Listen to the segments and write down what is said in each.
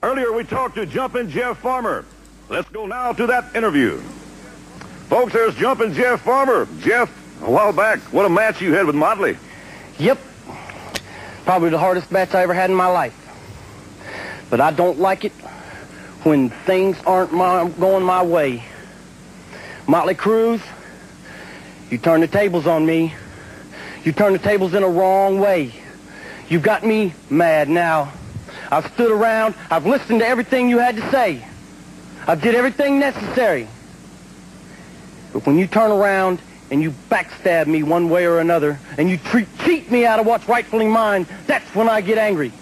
Earlier we talked to Jumpin' Jeff Farmer. Let's go now to that interview. Folks, there's Jumpin' Jeff Farmer. Jeff, a while back, what a match you had with Motley. Yep. Probably the hardest match I ever had in my life. But I don't like it when things aren't going my way. Motley Crue, you turn the tables on me. You turn the tables in a wrong way. You got me mad now. I've stood around. I've listened to everything you had to say. I did everything necessary. But when you turn around and you backstab me one way or another, and you cheat me out of what's rightfully mine, that's when I get angry.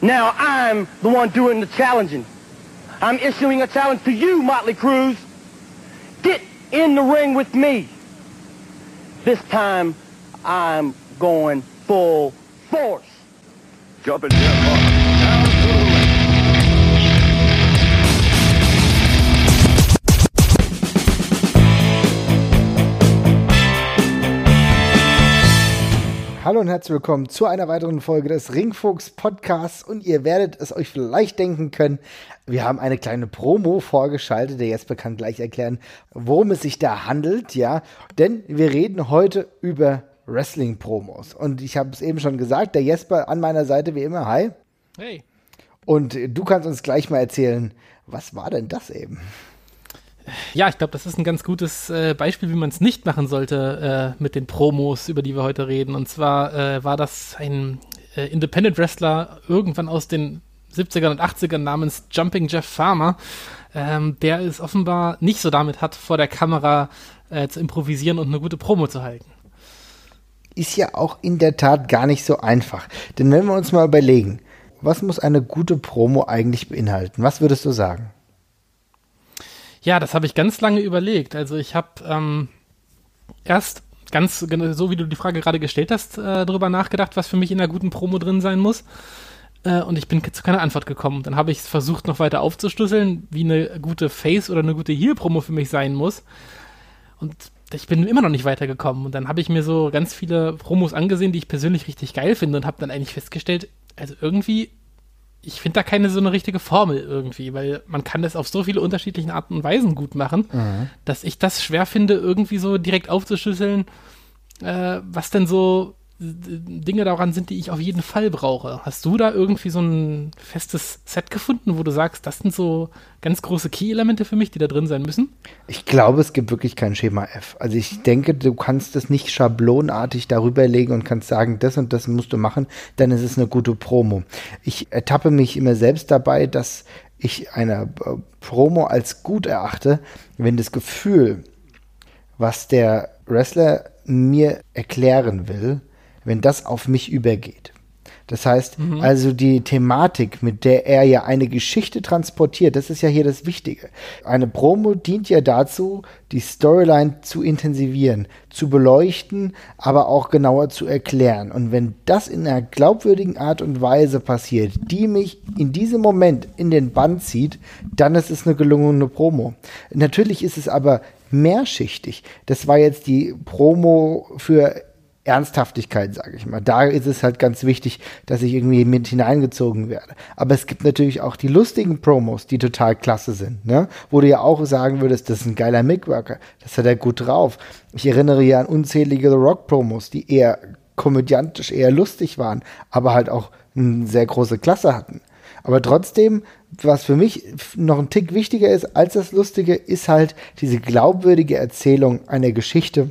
Now I'm the one doing the challenging. I'm issuing a challenge to you, Motley Crue. Get in the ring with me. This time, I'm going full force. Jumpin' Jeff Farmer. Down to the ring. Hallo und herzlich willkommen zu einer weiteren Folge des Ringfuchs Podcasts. Und ihr werdet es euch vielleicht denken können, wir haben eine kleine Promo vorgeschaltet. Der Jesper kann gleich erklären, worum es sich da handelt. Ja, denn wir reden heute über Wrestling-Promos. Und ich habe es eben schon gesagt, der Jesper an meiner Seite wie immer. Hi. Hey. Und du kannst uns gleich mal erzählen, was war denn das eben? Ja, ich glaube, das ist ein ganz gutes Beispiel, wie man es nicht machen sollte mit den Promos, über die wir heute reden. Und zwar war das ein Independent-Wrestler irgendwann aus den 70ern und 80ern namens Jumpin' Jeff Farmer, der es offenbar nicht so damit hat, vor der Kamera zu improvisieren und eine gute Promo zu halten. Ist ja auch in der Tat gar nicht so einfach. Denn wenn wir uns mal überlegen, was muss eine gute Promo eigentlich beinhalten? Was würdest du sagen? Ja, das habe ich ganz lange überlegt. Also ich habe erst ganz, so wie du die Frage gerade gestellt hast, darüber nachgedacht, was für mich in einer guten Promo drin sein muss. Und ich bin zu keiner Antwort gekommen. Dann habe ich versucht, noch weiter aufzuschlüsseln, wie eine gute Face- oder eine gute Heel-Promo für mich sein muss. Und ich bin immer noch nicht weitergekommen. Und dann habe ich mir so ganz viele Promos angesehen, die ich persönlich richtig geil finde, und habe dann eigentlich festgestellt, also irgendwie, ich finde da keine so eine richtige Formel irgendwie, weil man kann das auf so viele unterschiedliche Arten und Weisen gut machen, dass ich das schwer finde, irgendwie so direkt aufzuschlüsseln, was denn so Dinge daran sind, die ich auf jeden Fall brauche. Hast du da irgendwie so ein festes Set gefunden, wo du sagst, das sind so ganz große Key-Elemente für mich, die da drin sein müssen? Ich glaube, es gibt wirklich kein Schema F. Also ich denke, du kannst das nicht schablonartig darüber legen und kannst sagen, das und das musst du machen, dann ist es eine gute Promo. Ich ertappe mich immer selbst dabei, dass ich eine Promo als gut erachte, wenn das Gefühl, was der Wrestler mir erklären will, wenn das auf mich übergeht. Das heißt, also die Thematik, mit der er ja eine Geschichte transportiert, das ist ja hier das Wichtige. Eine Promo dient ja dazu, die Storyline zu intensivieren, zu beleuchten, aber auch genauer zu erklären. Und wenn das in einer glaubwürdigen Art und Weise passiert, die mich in diesem Moment in den Bann zieht, dann ist es eine gelungene Promo. Natürlich ist es aber mehrschichtig. Das war jetzt die Promo für Ernsthaftigkeit, sage ich mal. Da ist es halt ganz wichtig, dass ich irgendwie mit hineingezogen werde. Aber es gibt natürlich auch die lustigen Promos, die total klasse sind, ne? Wo du ja auch sagen würdest, das ist ein geiler Mic-Worker, das hat er gut drauf. Ich erinnere ja an unzählige The Rock-Promos, die eher komödiantisch, eher lustig waren, aber halt auch eine sehr große Klasse hatten. Aber trotzdem, was für mich noch ein Tick wichtiger ist als das Lustige, ist halt diese glaubwürdige Erzählung einer Geschichte,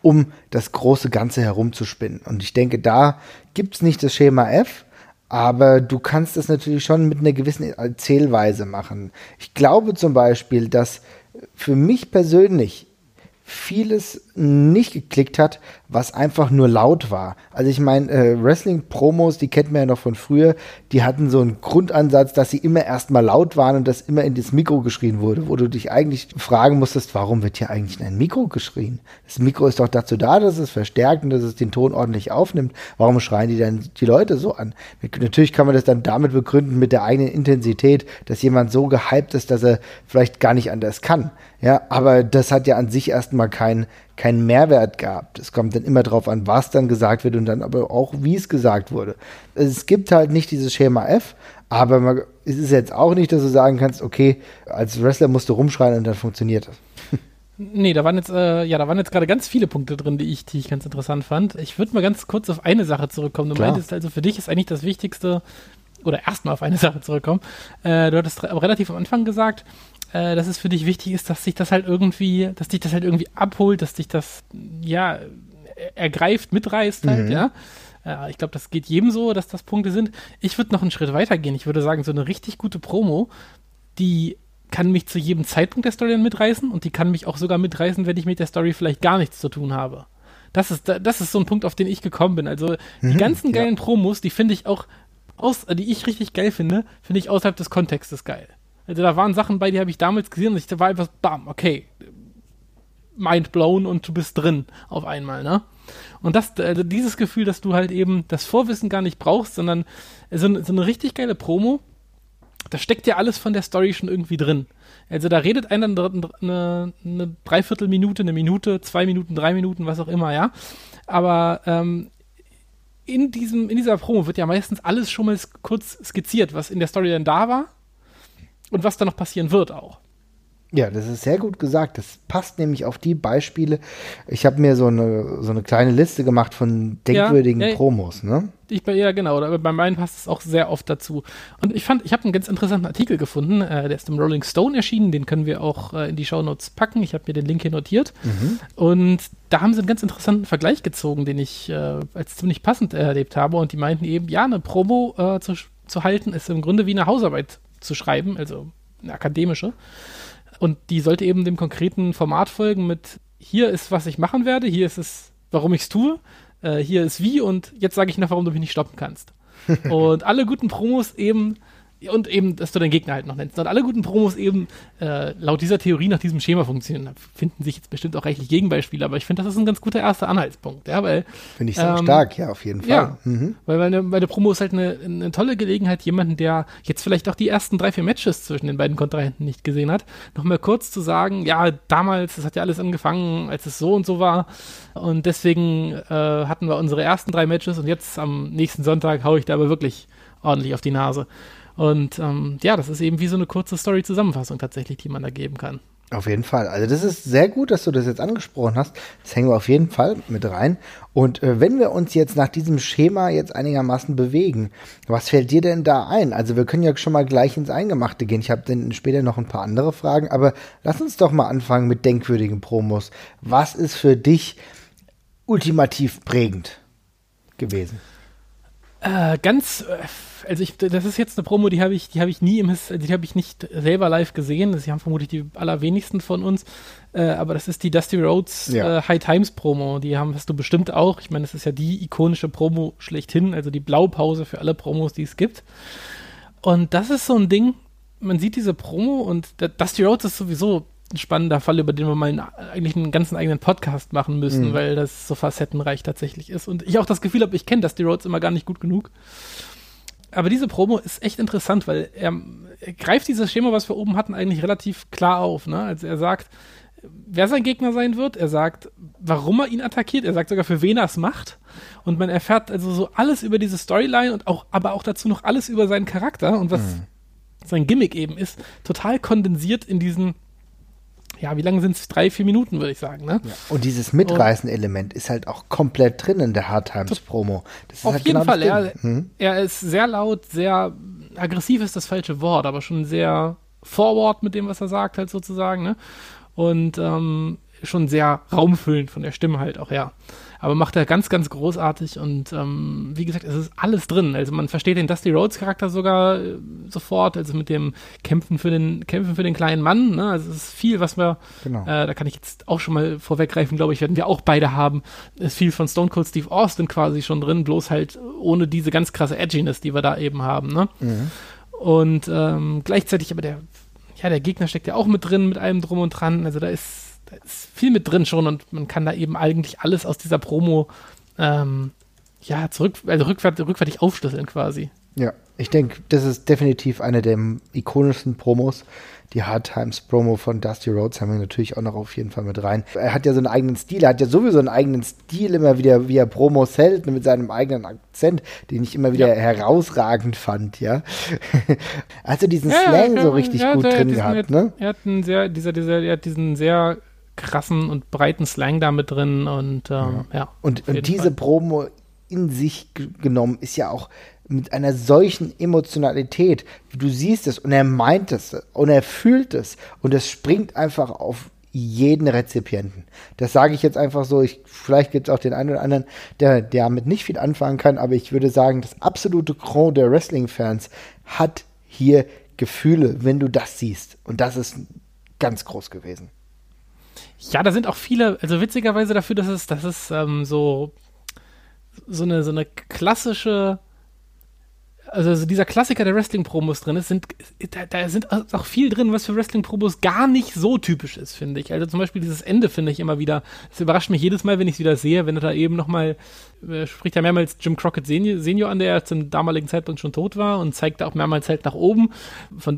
um das große Ganze herumzuspinnen. Und ich denke, da gibt es nicht das Schema F, aber du kannst das natürlich schon mit einer gewissen Erzählweise machen. Ich glaube zum Beispiel, dass für mich persönlich vieles nicht geklickt hat, was einfach nur laut war. Also ich meine, Wrestling-Promos, die kennt man ja noch von früher, die hatten so einen Grundansatz, dass sie immer erstmal laut waren und dass immer in das Mikro geschrien wurde, wo du dich eigentlich fragen musstest, warum wird hier eigentlich in ein Mikro geschrien? Das Mikro ist doch dazu da, dass es verstärkt und dass es den Ton ordentlich aufnimmt. Warum schreien die dann die Leute so an? Natürlich kann man das dann damit begründen, mit der eigenen Intensität, dass jemand so gehypt ist, dass er vielleicht gar nicht anders kann. Ja, aber das hat ja an sich erstmal keinen keinen Mehrwert gab. Es kommt dann immer drauf an, was dann gesagt wird und dann aber auch, wie es gesagt wurde. Es gibt halt nicht dieses Schema F, aber es ist jetzt auch nicht, dass du sagen kannst, okay, als Wrestler musst du rumschreien und dann funktioniert das. Nee, da waren jetzt gerade ganz viele Punkte drin, die ich ganz interessant fand. Ich würde mal ganz kurz auf eine Sache zurückkommen. Du meintest also, für dich ist eigentlich das Wichtigste, oder erstmal auf eine Sache zurückkommen. Du hattest aber relativ am Anfang gesagt, dass es für dich wichtig ist, dass dich das halt irgendwie abholt, dass dich das, ja, ergreift, mitreißt halt, ja. Ich glaube, das geht jedem so, dass das Punkte sind. Ich würde noch einen Schritt weiter gehen. Ich würde sagen, so eine richtig gute Promo, die kann mich zu jedem Zeitpunkt der Story mitreißen und die kann mich auch sogar mitreißen, wenn ich mit der Story vielleicht gar nichts zu tun habe. Das ist so ein Punkt, auf den ich gekommen bin. Also die ganzen geilen Promos, die finde ich auch, die ich richtig geil finde, finde ich außerhalb des Kontextes geil. Also da waren Sachen bei, die habe ich damals gesehen und da war einfach, bam, okay, mind blown und du bist drin auf einmal, ne? Und das, also dieses Gefühl, dass du halt eben das Vorwissen gar nicht brauchst, sondern so eine richtig geile Promo, da steckt ja alles von der Story schon irgendwie drin. Also da redet einer eine Dreiviertelminute, eine Minute, 2 Minuten, 3 Minuten, was auch immer, ja? Aber in dieser Promo wird ja meistens alles schon mal kurz skizziert, was in der Story dann da war und was da noch passieren wird auch. Ja, das ist sehr gut gesagt. Das passt nämlich auf die Beispiele. Ich habe mir so eine kleine Liste gemacht von denkwürdigen Promos, ne? Ja, genau. Oder bei meinen passt es auch sehr oft dazu. Und ich habe einen ganz interessanten Artikel gefunden. Der ist im Rolling Stone erschienen. Den können wir auch in die Shownotes packen. Ich habe mir den Link hier notiert. Und da haben sie einen ganz interessanten Vergleich gezogen, den ich als ziemlich passend erlebt habe. Und die meinten eben, ja, eine Promo zu halten ist im Grunde wie eine Hausarbeit zu schreiben, also eine akademische. Und die sollte eben dem konkreten Format folgen mit, hier ist, was ich machen werde, hier ist es, warum ich es tue, hier ist wie und jetzt sage ich noch, warum du mich nicht stoppen kannst. Und alle guten Promos eben, und eben, dass du deinen Gegner halt noch nennst, und alle guten Promos eben laut dieser Theorie nach diesem Schema funktionieren. Da finden sich jetzt bestimmt auch reichlich Gegenbeispiele, aber ich finde, das ist ein ganz guter erster Anhaltspunkt. Ja, weil finde ich sehr stark, ja, auf jeden Fall. Ja, weil meine Promo ist halt eine tolle Gelegenheit, jemanden, der jetzt vielleicht auch die ersten 3-4 Matches zwischen den beiden Kontrahenten nicht gesehen hat, nochmal kurz zu sagen, ja, damals, das hat ja alles angefangen, als es so und so war, und deswegen hatten wir unsere ersten 3 Matches und jetzt am nächsten Sonntag haue ich da aber wirklich ordentlich auf die Nase. Und ja, das ist eben wie so eine kurze Story-Zusammenfassung tatsächlich, die man da geben kann. Auf jeden Fall. Also das ist sehr gut, dass du das jetzt angesprochen hast. Das hängen wir auf jeden Fall mit rein. Und wenn wir uns jetzt nach diesem Schema jetzt einigermaßen bewegen, was fällt dir denn da ein? Also wir können ja schon mal gleich ins Eingemachte gehen. Ich habe dann später noch ein paar andere Fragen, aber lass uns doch mal anfangen mit denkwürdigen Promos. Was ist für dich ultimativ prägend gewesen? Also das ist jetzt eine Promo, die habe ich nie die habe ich nicht selber live gesehen. Das haben vermutlich die allerwenigsten von uns. Aber das ist die Dusty Rhodes High Times Promo. Die hast du bestimmt auch. Ich meine, das ist ja die ikonische Promo schlechthin, also die Blaupause für alle Promos, die es gibt. Und das ist so ein Ding, man sieht diese Promo und Dusty Rhodes ist sowieso ein spannender Fall, über den wir mal eigentlich einen ganzen eigenen Podcast machen müssen, weil das so facettenreich tatsächlich ist. Und ich auch das Gefühl habe, ich kenne Dusty Rhodes immer gar nicht gut genug. Aber diese Promo ist echt interessant, weil er greift dieses Schema, was wir oben hatten, eigentlich relativ klar auf, ne? Also er sagt, wer sein Gegner sein wird, er sagt, warum er ihn attackiert, er sagt sogar, für wen er es macht. Und man erfährt also so alles über diese Storyline und auch, aber auch dazu noch alles über seinen Charakter und was sein Gimmick eben ist, total kondensiert in diesen, ja, wie lange sind es? 3-4 Minuten, würde ich sagen, ne? Ja. Und dieses Mitreißen-Element ist halt auch komplett drin in der Hard-Times-Promo. Auf halt jeden Fall, er ist sehr laut, sehr aggressiv ist das falsche Wort, aber schon sehr forward mit dem, was er sagt halt sozusagen, ne? Und schon sehr raumfüllend von der Stimme halt auch, ja. Aber macht er ganz, ganz großartig und wie gesagt, es ist alles drin. Also man versteht den Dusty Rhodes-Charakter sogar sofort, also mit dem Kämpfen für den kleinen Mann, ne? Also es ist viel, was wir, da kann ich jetzt auch schon mal vorweggreifen, glaube ich, werden wir auch beide haben. Es ist viel von Stone Cold Steve Austin quasi schon drin, bloß halt ohne diese ganz krasse Edginess, die wir da eben haben, ne? Und gleichzeitig aber der Gegner steckt ja auch mit drin, mit allem drum und dran, also da ist viel mit drin schon und man kann da eben eigentlich alles aus dieser Promo rückwärtig aufschlüsseln quasi. Ja, Ich denke, das ist definitiv eine der ikonischsten Promos. Die Hard Times Promo von Dusty Rhodes haben wir natürlich auch noch auf jeden Fall mit rein. Er hat ja so einen eigenen Stil, er hat ja sowieso einen eigenen Stil immer wieder, wie er Promos hält, mit seinem eigenen Akzent, den ich immer wieder herausragend fand, ja. Also diesen Slang so richtig gut drin gehabt, ne? Er hat einen sehr, diesen sehr krassen und breiten Slang da mit drin und Und diese Promo in sich genommen ist ja auch mit einer solchen Emotionalität, du siehst es und er meint es und er fühlt es und es springt einfach auf jeden Rezipienten. Das sage ich jetzt einfach so, vielleicht gibt es auch den einen oder anderen, der damit nicht viel anfangen kann, aber ich würde sagen, das absolute Gros der Wrestling-Fans hat hier Gefühle, wenn du das siehst. Und das ist ganz groß gewesen. Ja, da sind auch viele, also witzigerweise dafür, dass es so eine klassische, also dieser Klassiker der Wrestling-Promos drin ist, da sind auch viel drin, was für Wrestling-Promos gar nicht so typisch ist, finde ich. Also zum Beispiel dieses Ende finde ich immer wieder, das überrascht mich jedes Mal, wenn ich es wieder sehe, wenn er da eben nochmal, spricht ja mehrmals Jim Crockett Senior an, der zum damaligen Zeitpunkt schon tot war und zeigt da auch mehrmals halt nach oben,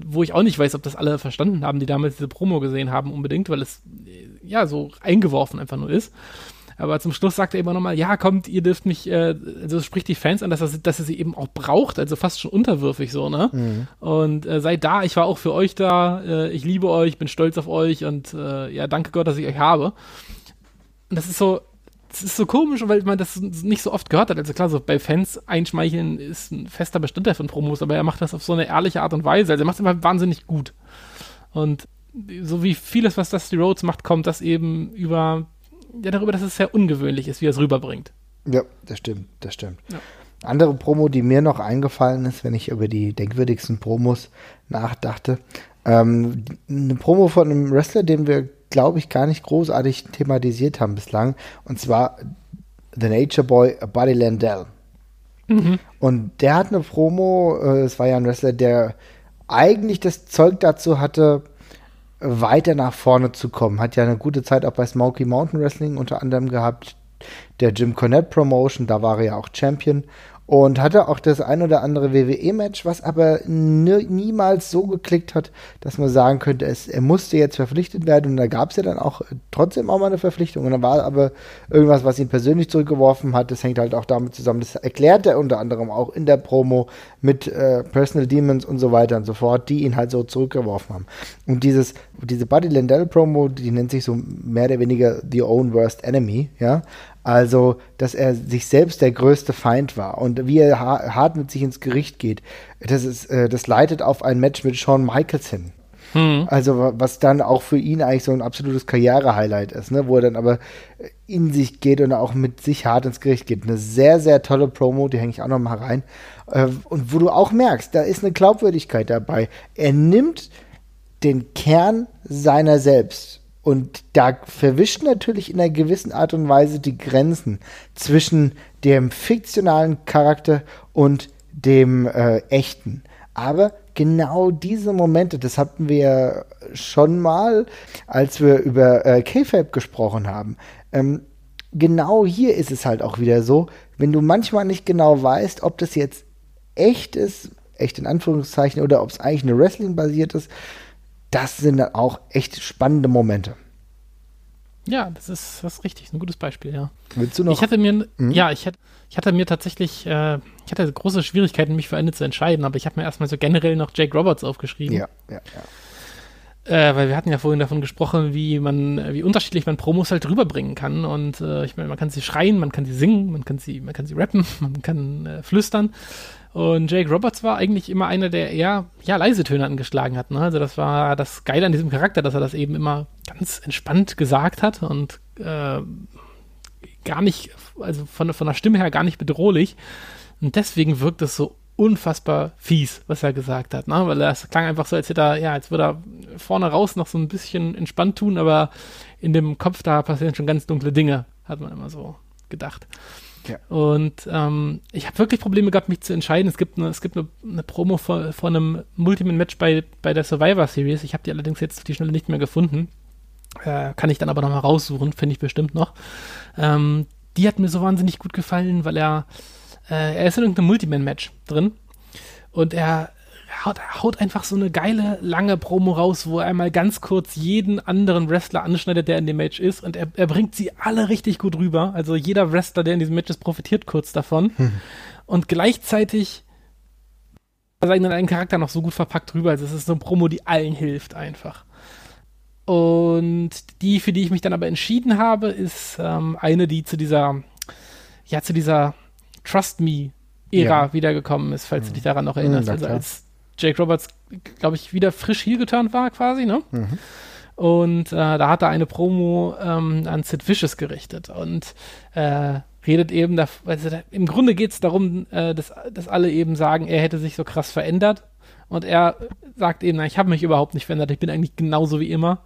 wo ich auch nicht weiß, ob das alle verstanden haben, die damals diese Promo gesehen haben unbedingt, weil es ja so eingeworfen einfach nur ist. Aber zum Schluss sagt er immer nochmal, ja, kommt, ihr dürft mich, also spricht die Fans an, dass er sie eben auch braucht, also fast schon unterwürfig so, ne? Mhm. Und seid da, ich war auch für euch da, ich liebe euch, bin stolz auf euch und danke Gott, dass ich euch habe. Und das ist so komisch, weil man das nicht so oft gehört hat. Also klar, so bei Fans einschmeicheln ist ein fester Bestandteil von Promos, aber er macht das auf so eine ehrliche Art und Weise. Also er macht es einfach wahnsinnig gut. Und so wie vieles, was Dusty Rhodes macht, kommt das eben darüber, dass es sehr ungewöhnlich ist, wie er es rüberbringt. Ja, das stimmt. Ja. Andere Promo, die mir noch eingefallen ist, wenn ich über die denkwürdigsten Promos nachdachte, eine Promo von einem Wrestler, den wir, glaube ich, gar nicht großartig thematisiert haben bislang, und zwar The Nature Boy Buddy Landell. Mhm. Und der hat eine Promo, es war ja ein Wrestler, der eigentlich das Zeug dazu hatte, weiter nach vorne zu kommen. Hat ja eine gute Zeit auch bei Smoky Mountain Wrestling unter anderem gehabt, der Jim Cornette Promotion, da war er ja auch Champion und hatte auch das ein oder andere WWE-Match, was aber niemals so geklickt hat, dass man sagen könnte, er musste jetzt verpflichtet werden und da gab es ja dann auch trotzdem auch mal eine Verpflichtung und dann war aber irgendwas, was ihn persönlich zurückgeworfen hat, das hängt halt auch damit zusammen, das erklärt er unter anderem auch in der Promo mit Personal Demons und so weiter und so fort, die ihn halt so zurückgeworfen haben. Und diese Buddy Landell Promo, die nennt sich so mehr oder weniger The Own Worst Enemy, ja, also, dass er sich selbst der größte Feind war und wie er hart mit sich ins Gericht geht, das leitet auf ein Match mit Shawn Michaels hin. Hm. Also, was dann auch für ihn eigentlich so ein absolutes Karriere-Highlight ist, ne? Wo er dann aber in sich geht und auch mit sich hart ins Gericht geht. Eine sehr, sehr tolle Promo, die hänge ich auch noch mal rein. Und wo du auch merkst, da ist eine Glaubwürdigkeit dabei. Er nimmt den Kern seiner selbst. Und da verwischt natürlich in einer gewissen Art und Weise die Grenzen zwischen dem fiktionalen Charakter und dem echten. Aber genau diese Momente, das hatten wir schon mal, als wir über K-Fab gesprochen haben. Genau hier ist es halt auch wieder so, wenn du manchmal nicht genau weißt, ob das jetzt echt ist, echt in Anführungszeichen, oder ob es eigentlich eine Wrestling-basiert ist, das sind dann auch echt spannende Momente. Ja, das ist richtig, ein gutes Beispiel, ja. Willst du noch? Ich hatte große Schwierigkeiten, mich für eine zu entscheiden, aber ich habe mir erstmal so generell noch Jake Roberts aufgeschrieben. Ja. Weil wir hatten ja vorhin davon gesprochen, wie unterschiedlich man Promos halt rüberbringen kann. Und ich meine, man kann sie schreien, man kann sie singen, man kann sie rappen, man kann flüstern. Und Jake Roberts war eigentlich immer einer, der eher leise Töne angeschlagen hat. Ne? Also das war das Geile an diesem Charakter, dass er das eben immer ganz entspannt gesagt hat und gar nicht, also von der Stimme her gar nicht bedrohlich. Und deswegen wirkt es so unfassbar fies, was er gesagt hat. Ne? Weil das klang einfach so, als würde er vorne raus noch so ein bisschen entspannt tun, aber in dem Kopf da passieren schon ganz dunkle Dinge, hat man immer so gedacht. Ja. Und ich habe wirklich Probleme gehabt, mich zu entscheiden. Es gibt eine Promo von einem Multiman-Match bei der Survivor Series. Ich habe die allerdings jetzt auf die Schnelle nicht mehr gefunden. Kann ich dann aber nochmal raussuchen, finde ich bestimmt noch. Die hat mir so wahnsinnig gut gefallen, weil er ist in irgendeinem Multiman-Match drin. und er haut einfach so eine geile, lange Promo raus, wo er einmal ganz kurz jeden anderen Wrestler anschneidet, der in dem Match ist, und er bringt sie alle richtig gut rüber, also jeder Wrestler, der in diesem Match ist, profitiert kurz davon und gleichzeitig seinen eigenen Charakter noch so gut verpackt rüber, also es ist so eine Promo, die allen hilft einfach. Und die, für die ich mich dann aber entschieden habe, ist eine, die zu dieser Trust-Me-Ära wiedergekommen ist, falls du dich daran noch erinnerst. Also als Jake Roberts, glaube ich, wieder frisch heel geturnt war quasi, ne? Mhm. Und da hat er eine Promo an Sid Vicious gerichtet und redet eben, im Grunde geht es darum, dass alle eben sagen, er hätte sich so krass verändert. Und er sagt eben, ich habe mich überhaupt nicht verändert, ich bin eigentlich genauso wie immer.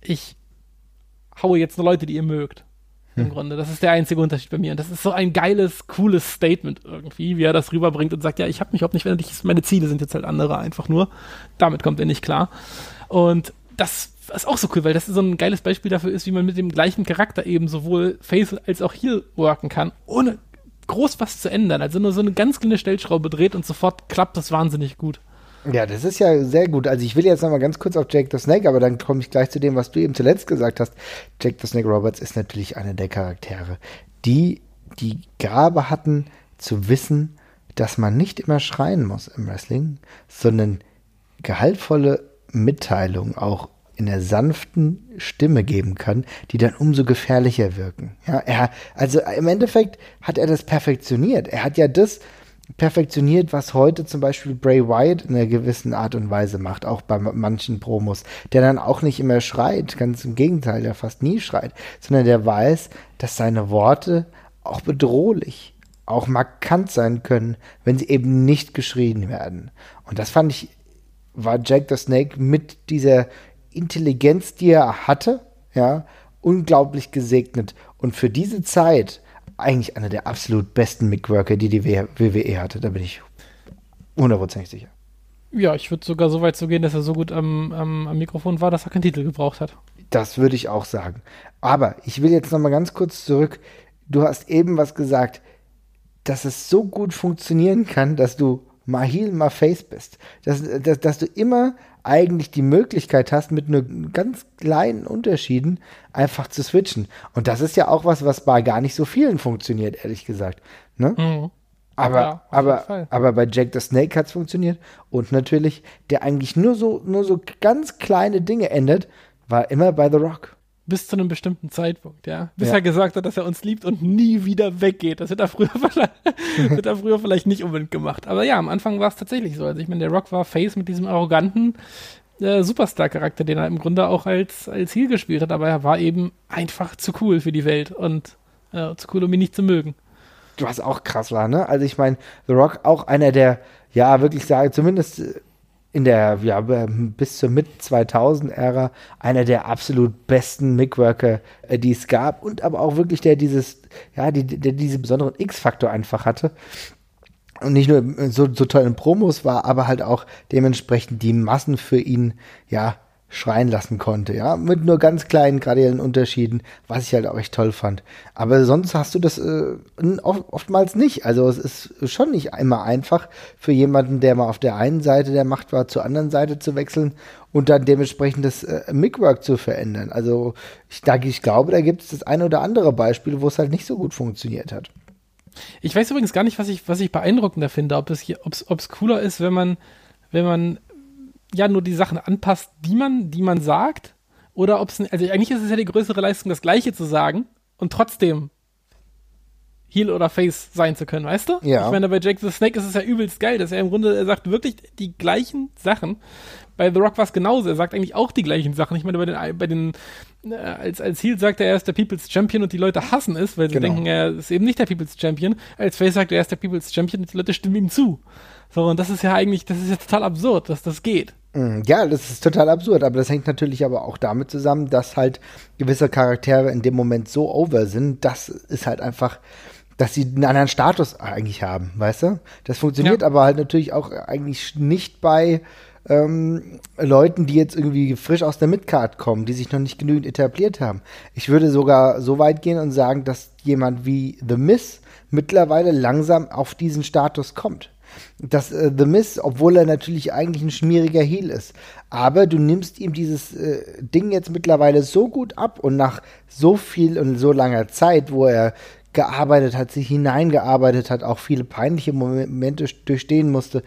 Ich haue jetzt nur Leute, die ihr mögt. Im Grunde, das ist der einzige Unterschied bei mir. Und das ist so ein geiles, cooles Statement irgendwie, wie er das rüberbringt und sagt, ja, ich habe mich überhaupt nicht verändert, meine Ziele sind jetzt halt andere einfach nur. Damit kommt er nicht klar. Und das ist auch so cool, weil das so ein geiles Beispiel dafür ist, wie man mit dem gleichen Charakter eben sowohl Face als auch Heel worken kann, ohne groß was zu ändern. Also nur so eine ganz kleine Stellschraube dreht und sofort klappt das wahnsinnig gut. Ja, das ist ja sehr gut. Also ich will jetzt noch mal ganz kurz auf Jake the Snake, aber dann komme ich gleich zu dem, was du eben zuletzt gesagt hast. Jake the Snake Roberts ist natürlich einer der Charaktere, die die Gabe hatten, zu wissen, dass man nicht immer schreien muss im Wrestling, sondern gehaltvolle Mitteilungen auch in der sanften Stimme geben kann, die dann umso gefährlicher wirken. Ja, also im Endeffekt hat er das perfektioniert. Er hat ja das perfektioniert, was heute zum Beispiel Bray Wyatt in einer gewissen Art und Weise macht, auch bei manchen Promos, der dann auch nicht immer schreit, ganz im Gegenteil, der fast nie schreit, sondern der weiß, dass seine Worte auch bedrohlich, auch markant sein können, wenn sie eben nicht geschrien werden. Und das war Jack the Snake mit dieser Intelligenz, die er hatte, ja, unglaublich gesegnet und für diese Zeit eigentlich einer der absolut besten Mic-Worker, die WWE hatte. Da bin ich 100% sicher. Ja, ich würde sogar so weit zu gehen, dass er so gut am Mikrofon war, dass er keinen Titel gebraucht hat. Das würde ich auch sagen. Aber ich will jetzt noch mal ganz kurz zurück. Du hast eben was gesagt, dass es so gut funktionieren kann, dass du mal Heel, mal Face bist. Dass du immer eigentlich die Möglichkeit hast, mit nur ganz kleinen Unterschieden einfach zu switchen. Und das ist ja auch was bei gar nicht so vielen funktioniert, ehrlich gesagt. Ne? Mhm. Aber bei Jack the Snake hat es funktioniert. Und natürlich, der eigentlich nur so ganz kleine Dinge ändert, war immer bei The Rock. Bis zu einem bestimmten Zeitpunkt, ja. Bis er gesagt hat, dass er uns liebt und nie wieder weggeht. Das hätte er früher vielleicht nicht unbedingt gemacht. Aber ja, am Anfang war es tatsächlich so. Also ich meine, der Rock war Face mit diesem arroganten Superstar-Charakter, den er im Grunde auch als Heel gespielt hat. Aber er war eben einfach zu cool für die Welt und zu cool, um ihn nicht zu mögen. Was auch krass war, ne? Also ich meine, The Rock auch einer der, ja, wirklich sage, zumindest in der, ja, bis zur Mid-2000er-Ära einer der absolut besten Mic-Worker, die es gab und aber auch wirklich der diesen besonderen X-Faktor einfach hatte und nicht nur so toll in Promos war, aber halt auch dementsprechend die Massen für ihn, ja, schreien lassen konnte, ja, mit nur ganz kleinen gradiellen Unterschieden, was ich halt auch echt toll fand. Aber sonst hast du das oftmals nicht. Also es ist schon nicht immer einfach für jemanden, der mal auf der einen Seite der Macht war, zur anderen Seite zu wechseln und dann dementsprechend das Mic-Work zu verändern. Also ich glaube, da gibt es das eine oder andere Beispiel, wo es halt nicht so gut funktioniert hat. Ich weiß übrigens gar nicht, was ich beeindruckender finde, ob es cooler ist, wenn man ja nur die Sachen anpasst, die man sagt, oder ob es, also eigentlich ist es ja die größere Leistung, das Gleiche zu sagen und trotzdem Heel oder Face sein zu können, weißt du? Ja. Ich meine, bei Jake the Snake ist es ja übelst geil, dass er im Grunde, er sagt wirklich die gleichen Sachen. Bei The Rock war es genauso, er sagt eigentlich auch die gleichen Sachen. Ich meine, bei den als Heel sagt er ist der People's Champion und die Leute hassen es, weil sie denken, er ist eben nicht der People's Champion. Als Face sagt er ist der People's Champion und die Leute stimmen ihm zu. So, und das ist ja eigentlich, das ist ja total absurd, dass das geht. Ja, das ist total absurd, aber das hängt natürlich aber auch damit zusammen, dass halt gewisse Charaktere in dem Moment so over sind, das ist halt einfach, dass sie einen anderen Status eigentlich haben, weißt du? Das funktioniert aber halt natürlich auch eigentlich nicht bei Leuten, die jetzt irgendwie frisch aus der Midcard kommen, die sich noch nicht genügend etabliert haben. Ich würde sogar so weit gehen und sagen, dass jemand wie The Miz mittlerweile langsam auf diesen Status kommt. dass The Miz, obwohl er natürlich eigentlich ein schmieriger Heel ist, aber du nimmst ihm dieses Ding jetzt mittlerweile so gut ab und nach so viel und so langer Zeit, wo er gearbeitet hat, sich hineingearbeitet hat, auch viele peinliche Momente durchstehen musste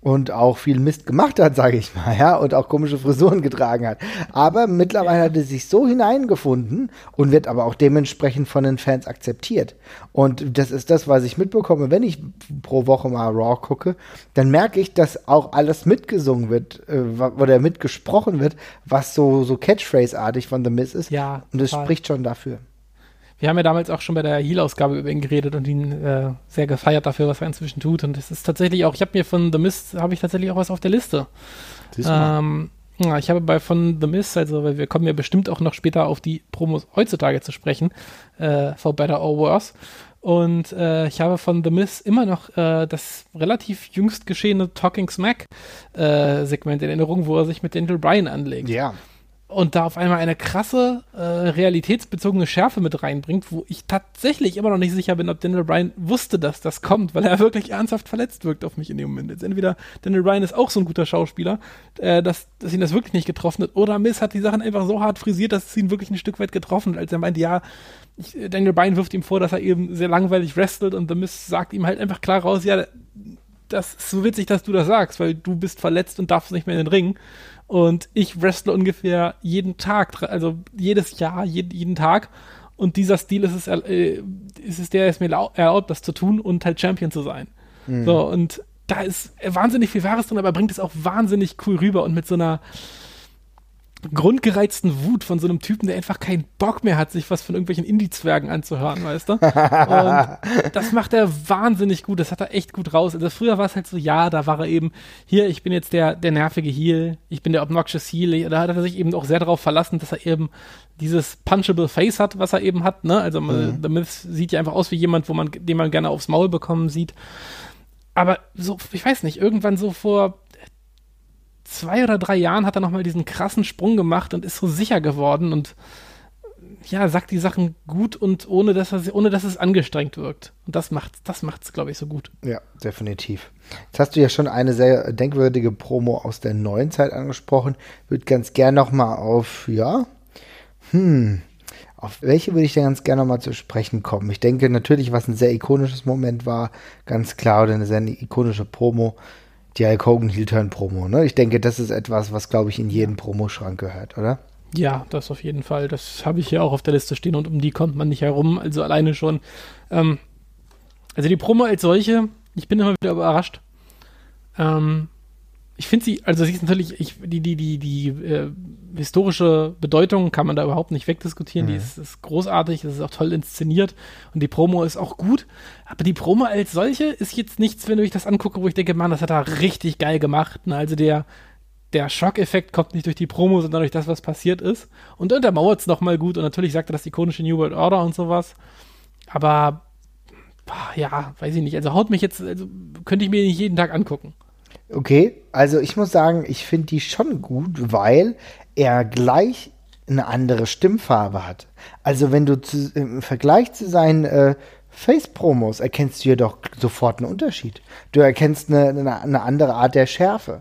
und auch viel Mist gemacht hat, sage ich mal, ja, und auch komische Frisuren getragen hat. Aber mittlerweile hat er sich so hineingefunden und wird aber auch dementsprechend von den Fans akzeptiert. Und das ist das, was ich mitbekomme, wenn ich pro Woche mal Raw gucke, dann merke ich, dass auch alles mitgesungen wird oder mitgesprochen wird, was so Catchphrase-artig von The Miz ist. Ja, und das spricht schon dafür. Wir haben ja damals auch schon bei der Heel-Ausgabe über ihn geredet und ihn sehr gefeiert dafür, was er inzwischen tut. Und es ist tatsächlich auch, ich habe mir von The Miz, habe ich tatsächlich auch was auf der Liste. Ich habe von The Miz, also weil wir kommen ja bestimmt auch noch später auf die Promos heutzutage zu sprechen, for better or worse. Und ich habe von The Miz immer noch das relativ jüngst geschehene Talking Smack Segment in Erinnerung, wo er sich mit Daniel Bryan anlegt. Ja. Und da auf einmal eine krasse, realitätsbezogene Schärfe mit reinbringt, wo ich tatsächlich immer noch nicht sicher bin, ob Daniel Bryan wusste, dass das kommt, weil er wirklich ernsthaft verletzt wirkt auf mich in dem Moment. Jetzt entweder Daniel Bryan ist auch so ein guter Schauspieler, dass ihn das wirklich nicht getroffen hat, oder Miz hat die Sachen einfach so hart frisiert, dass es ihn wirklich ein Stück weit getroffen hat, als er meinte, ja, Daniel Bryan wirft ihm vor, dass er eben sehr langweilig wrestelt, und The Miz sagt ihm halt einfach klar raus, ja, das ist so witzig, dass du das sagst, weil du bist verletzt und darfst nicht mehr in den Ring. Und ich wrestle ungefähr jeden Tag, also jedes Jahr, jeden Tag. Und dieser Stil ist es mir erlaubt, das zu tun und halt Champion zu sein. Mhm. So, und da ist wahnsinnig viel Wahres drin, aber er bringt es auch wahnsinnig cool rüber und mit so einer grundgereizten Wut von so einem Typen, der einfach keinen Bock mehr hat, sich was von irgendwelchen Indie-Zwergen anzuhören, weißt du? Und das macht er wahnsinnig gut, das hat er echt gut raus. Also früher war es halt so, ja, da war er eben, hier, ich bin jetzt der nervige Heel, ich bin der obnoxious Heel, da hat er sich eben auch sehr darauf verlassen, dass er eben dieses punchable Face hat, was er eben hat, ne? Also The Miz sieht ja einfach aus wie jemand, den man gerne aufs Maul bekommen sieht. Aber so, ich weiß nicht, irgendwann so vor 2 oder 3 Jahren hat er nochmal diesen krassen Sprung gemacht und ist so sicher geworden und ja, sagt die Sachen gut und ohne dass es angestrengt wirkt. Und das macht's, glaube ich, so gut. Ja, definitiv. Jetzt hast du ja schon eine sehr denkwürdige Promo aus der neuen Zeit angesprochen. Würde ganz gern nochmal auf welche würde ich denn ganz gerne nochmal zu sprechen kommen? Ich denke natürlich, was ein sehr ikonisches Moment war, ganz klar, oder eine sehr ikonische Promo, die Hulk Hogan Heel-Turn-Promo, ne? Ich denke, das ist etwas, was, glaube ich, in jeden Promoschrank gehört, oder? Ja, das auf jeden Fall. Das habe ich hier auch auf der Liste stehen und um die kommt man nicht herum, also alleine schon. Also die Promo als solche, ich bin immer wieder überrascht. Ich finde sie, also sie ist natürlich, die historische Bedeutung kann man da überhaupt nicht wegdiskutieren. Die ist großartig, das ist auch toll inszeniert und die Promo ist auch gut. Aber die Promo als solche ist jetzt nichts, wenn ich das angucke, wo ich denke, Mann, das hat er richtig geil gemacht. Na, also der Schockeffekt kommt nicht durch die Promo, sondern durch das, was passiert ist. Und untermauert es nochmal gut und natürlich sagt er das ikonische New World Order und sowas. Aber ja, weiß ich nicht. Also haut mich jetzt, also könnte ich mir nicht jeden Tag angucken. Okay, also ich muss sagen, ich finde die schon gut, weil er gleich eine andere Stimmfarbe hat. Also wenn du im Vergleich zu seinen Face-Promos erkennst du ja doch sofort einen Unterschied. Du erkennst eine andere Art der Schärfe.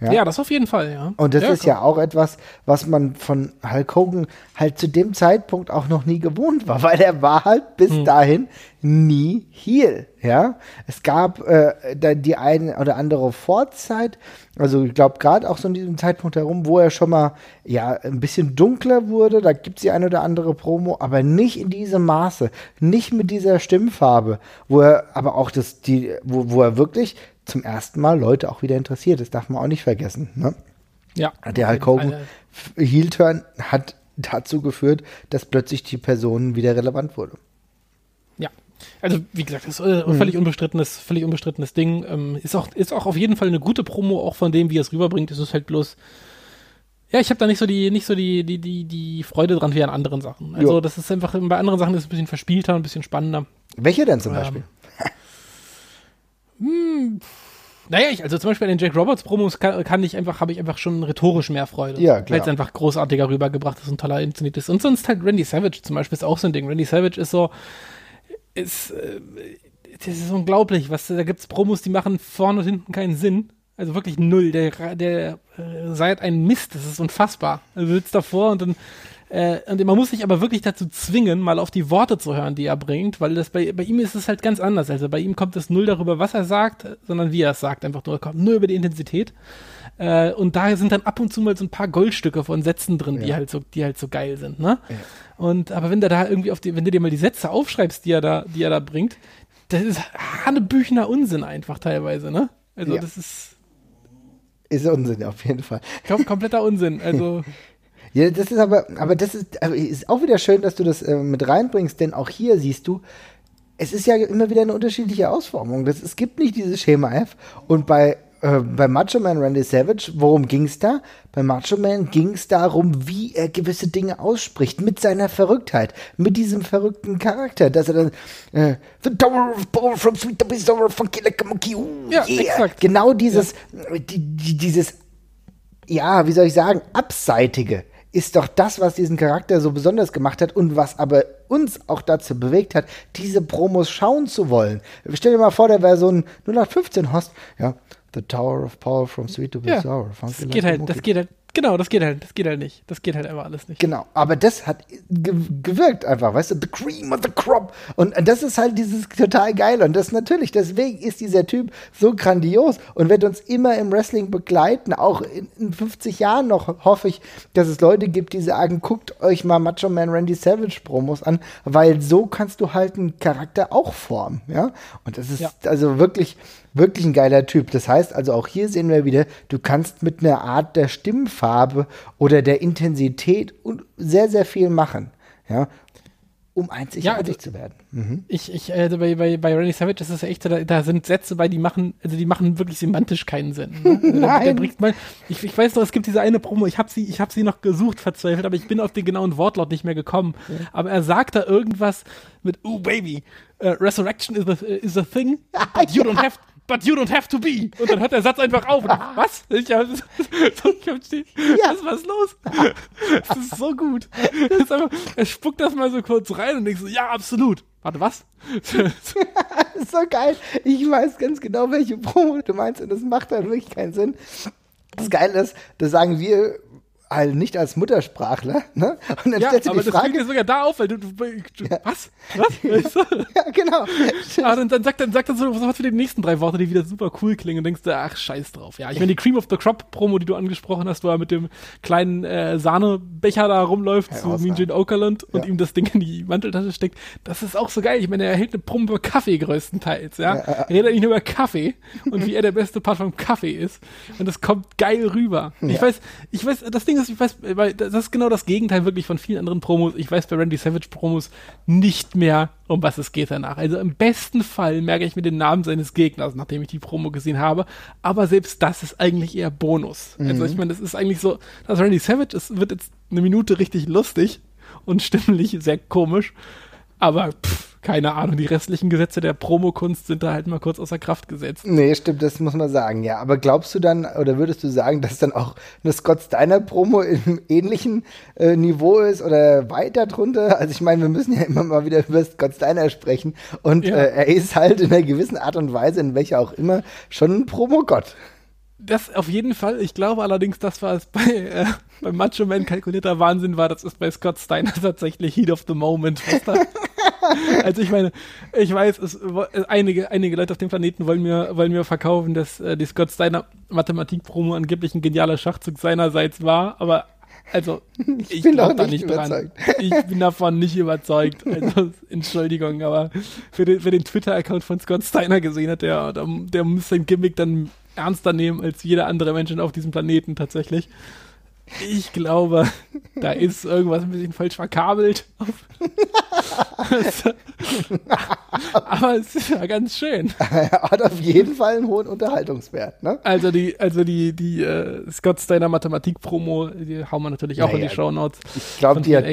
Ja, das auf jeden Fall, ja. Und das ist ja auch etwas, was man von Hulk Hogan halt zu dem Zeitpunkt auch noch nie gewohnt war, weil er war halt bis dahin nie Heel, ja. Es gab da die eine oder andere Vorzeit, also ich glaube gerade auch so in diesem Zeitpunkt herum, wo er schon mal ja ein bisschen dunkler wurde, da gibt es die eine oder andere Promo, aber nicht in diesem Maße, nicht mit dieser Stimmfarbe, wo er aber auch wo er wirklich zum ersten Mal Leute auch wieder interessiert. Das darf man auch nicht vergessen. Ne? Ja. Der Hulk Hogan Heel-Turn hat dazu geführt, dass plötzlich die Person wieder relevant wurde. Ja. Also, wie gesagt, das ist ein völlig unbestrittenes Ding. Ist auch auf jeden Fall eine gute Promo, auch von dem, wie er es rüberbringt. Es ist halt bloß, ja, ich habe da nicht so die Freude dran wie an anderen Sachen. Also, das ist einfach, bei anderen Sachen ist es ein bisschen verspielter, ein bisschen spannender. Welche denn zum Beispiel? Naja, also zum Beispiel an den Jake Roberts Promos habe ich einfach schon rhetorisch mehr Freude. Ja, klar. Weil es einfach großartiger rübergebracht ist und toller inszeniert ist. Und sonst halt Randy Savage zum Beispiel ist auch so ein Ding. Randy Savage ist so, das ist unglaublich, was da gibt's Promos, die machen vorne und hinten keinen Sinn. Also wirklich null. Der seid ein Mist, das ist unfassbar. Also du sitzt davor und dann und man muss sich aber wirklich dazu zwingen, mal auf die Worte zu hören, die er bringt, weil das bei ihm ist es halt ganz anders. Also bei ihm kommt es null darüber, was er sagt, sondern wie er es sagt, einfach nur über die Intensität. Und da sind dann ab und zu mal so ein paar Goldstücke von Sätzen drin, ja, die halt so geil sind, ne? Ja. Und aber wenn du da irgendwie wenn du dir mal die Sätze aufschreibst, die er da bringt, das ist hanebüchener Unsinn einfach teilweise, ne? Also ja, das ist Unsinn auf jeden Fall. Kompletter Unsinn, also ja, das ist aber das ist auch wieder schön, dass du das mit reinbringst, denn auch hier siehst du, es ist ja immer wieder eine unterschiedliche Ausformung. Es gibt nicht dieses Schema F. Und bei Macho Man Randy Savage, worum ging's da? Bei Macho Man ging's darum, wie er gewisse Dinge ausspricht, mit seiner Verrücktheit, mit diesem verrückten Charakter, dass er dann The Tower of Power from Sweet to Bizarre Funky Like a Monkey. Ja, yeah, exakt. Genau dieses, ja, dieses, ja, wie soll ich sagen, abseitige ist doch das, was diesen Charakter so besonders gemacht hat und was aber uns auch dazu bewegt hat, diese Promos schauen zu wollen. Stell dir mal vor, der wäre so ein 0815-Host, ja, The Tower of Power from Sweet to Bizarre. Ja, das geht halt, das geht halt nicht. Das geht halt einfach alles nicht. Genau, aber das hat gewirkt einfach, weißt du, the cream of the crop. Und das ist halt dieses total geil. Und das natürlich, deswegen ist dieser Typ so grandios und wird uns immer im Wrestling begleiten. Auch in 50 Jahren noch hoffe ich, dass es Leute gibt, die sagen, guckt euch mal Macho Man Randy Savage Promos an, weil so kannst du halt einen Charakter auch formen, ja. Und das ist ja, also wirklich ein geiler Typ. Das heißt also, auch hier sehen wir wieder, du kannst mit einer Art der Stimmfarbe oder der Intensität und sehr, sehr viel machen, ja, um einzigartig zu werden. Mhm. Bei Randy Savage ist es echt so, da sind Sätze bei, die machen wirklich semantisch keinen Sinn. Ne? Also nein. Der bringt mal, ich weiß noch, es gibt diese eine Promo, ich habe sie noch gesucht, verzweifelt, aber ich bin auf den genauen Wortlaut nicht mehr gekommen. Ja. Aber er sagt da irgendwas mit, oh baby, resurrection is a thing, but you don't have to. But you don't have to be. Und dann hört der Satz einfach auf. Und was? Was war's los? Das ist so gut. Das ist einfach, er spuckt das mal so kurz rein und denkt so, ja, absolut. Warte, was? Das ist so geil. Ich weiß ganz genau, welche Promo du meinst und das macht halt wirklich keinen Sinn. Das Geile ist, das sagen wir halt nicht als Muttersprachler, ne? Und dann stellt sich die Frage. Das fällt dir sogar da auf, weil du ja. Was? Ja, genau. Aber dann sagt er so was für die nächsten drei Worte, die wieder super cool klingen und denkst du, ach, scheiß drauf. Ja, ich meine, die Cream of the Crop Promo, die du angesprochen hast, wo er mit dem kleinen Sahnebecher da rumläuft zu Mean Gene Okerlund und ihm das Ding in die Manteltasche steckt, das ist auch so geil. Ich meine, er hält eine Promo über Kaffee größtenteils, ja? Er redet nicht nur über Kaffee und wie er der beste Part vom Kaffee ist und das kommt geil rüber. Ja. Ich weiß, das Ding ist, das ist genau das Gegenteil wirklich von vielen anderen Promos. Ich weiß bei Randy Savage Promos nicht mehr, um was es geht danach. Also im besten Fall merke ich mir den Namen seines Gegners, nachdem ich die Promo gesehen habe. Aber selbst das ist eigentlich eher Bonus. Mhm. Also ich meine, das ist eigentlich so, dass Randy Savage ist, wird jetzt eine Minute richtig lustig und stimmlich sehr komisch. Aber keine Ahnung, die restlichen Gesetze der Promokunst sind da halt mal kurz außer Kraft gesetzt. Nee, stimmt, das muss man sagen, ja. Aber glaubst du dann, oder würdest du sagen, dass dann auch eine Scott Steiner Promo im ähnlichen Niveau ist oder weiter drunter? Also ich meine, wir müssen ja immer mal wieder über Scott Steiner sprechen und er ist halt in einer gewissen Art und Weise, in welcher auch immer, schon ein Promogott. Das auf jeden Fall. Ich glaube allerdings, das war es bei Macho Man kalkulierter Wahnsinn war, das ist bei Scott Steiner tatsächlich Heat of the Moment. Also ich meine, ich weiß, einige Leute auf dem Planeten wollen mir verkaufen, dass die Scott Steiner Mathematik-Promo angeblich ein genialer Schachzug seinerseits war, aber also, ich bin auch nicht überzeugt. Ich bin davon nicht überzeugt. Also, Entschuldigung, aber für den Twitter-Account von Scott Steiner gesehen hat, der muss sein Gimmick dann ernster nehmen als jeder andere Mensch auf diesem Planeten tatsächlich. Ich glaube, da ist irgendwas ein bisschen falsch verkabelt. Aber es ist ja ganz schön. Er hat auf jeden Fall einen hohen Unterhaltungswert, ne? Also die Scott Steiner Mathematik-Promo, die hauen wir natürlich auch in die Shownotes. Ich glaube, die hat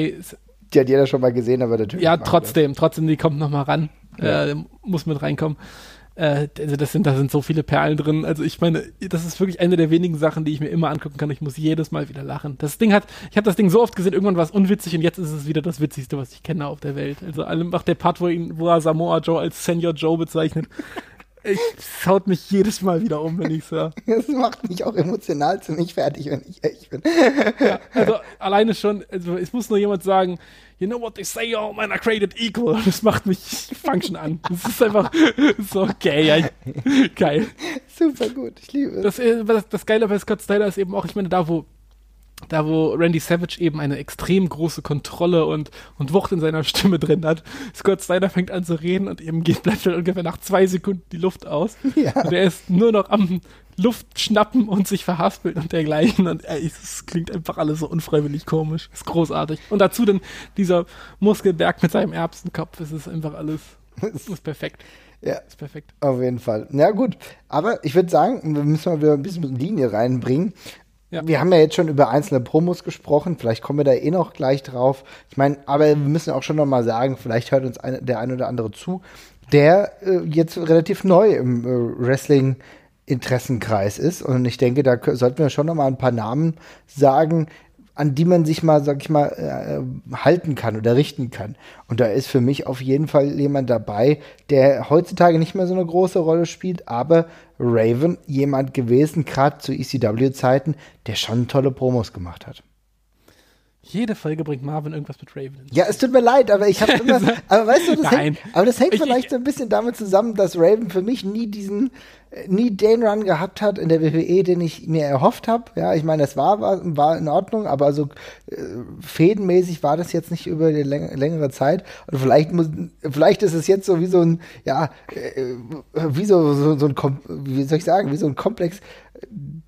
jeder schon mal gesehen, aber natürlich. Ja, trotzdem, die kommt noch mal ran. Muss mit reinkommen. Also da sind so viele Perlen drin. Also ich meine, das ist wirklich eine der wenigen Sachen, die ich mir immer angucken kann. Ich muss jedes Mal wieder lachen. Ich habe das Ding so oft gesehen, irgendwann war es unwitzig und jetzt ist es wieder das Witzigste, was ich kenne auf der Welt. Also allem auch der Part, wo er Samoa Joe als Senior Joe bezeichnet. Es haut mich jedes Mal wieder um, wenn ich es höre. Das macht mich auch emotional ziemlich fertig, wenn ich ehrlich bin. Ja, also alleine schon, also es muss nur jemand sagen, you know what they say, all men are created equal. Das macht mich, ich fang schon an. Das ist einfach so okay, ja, geil. Super gut, ich liebe es. Das Geile bei Scott Steiner ist eben auch, ich meine, da wo Randy Savage eben eine extrem große Kontrolle und Wucht in seiner Stimme drin hat, Scott Steiner fängt an zu reden und eben bleibt schon ungefähr nach 2 Sekunden die Luft aus. Ja. Und er ist nur noch am Luft schnappen und sich verhaspeln und dergleichen. Und es klingt einfach alles so unfreiwillig komisch. Ist großartig. Und dazu dann dieser Muskelberg mit seinem Erbsenkopf. Es ist einfach alles, ist perfekt. Ja, ist perfekt. Auf jeden Fall. Na gut, aber ich würde sagen, wir müssen mal wieder ein bisschen Linie reinbringen. Ja. Wir haben ja jetzt schon über einzelne Promos gesprochen, vielleicht kommen wir da eh noch gleich drauf. Ich meine, aber wir müssen auch schon noch mal sagen, vielleicht hört uns der ein oder andere zu, der jetzt relativ neu im Wrestling-Interessenkreis ist. Und ich denke, da sollten wir schon noch mal ein paar Namen sagen, an die man sich mal, sag ich mal, halten kann oder richten kann. Und da ist für mich auf jeden Fall jemand dabei, der heutzutage nicht mehr so eine große Rolle spielt, aber Raven jemand gewesen, gerade zu ECW-Zeiten, der schon tolle Promos gemacht hat. Jede Folge bringt Marvin irgendwas mit Raven. Ja, es tut mir leid, aber ich habe immer, aber weißt du, das hängt vielleicht so ein bisschen damit zusammen, dass Raven für mich nie den Run gehabt hat in der WWE, den ich mir erhofft habe. Ja, ich meine, das war in Ordnung, aber so fädenmäßig war das jetzt nicht über die längere Zeit. Und vielleicht ist es jetzt so wie so ein, ja, wie so ein Komplex,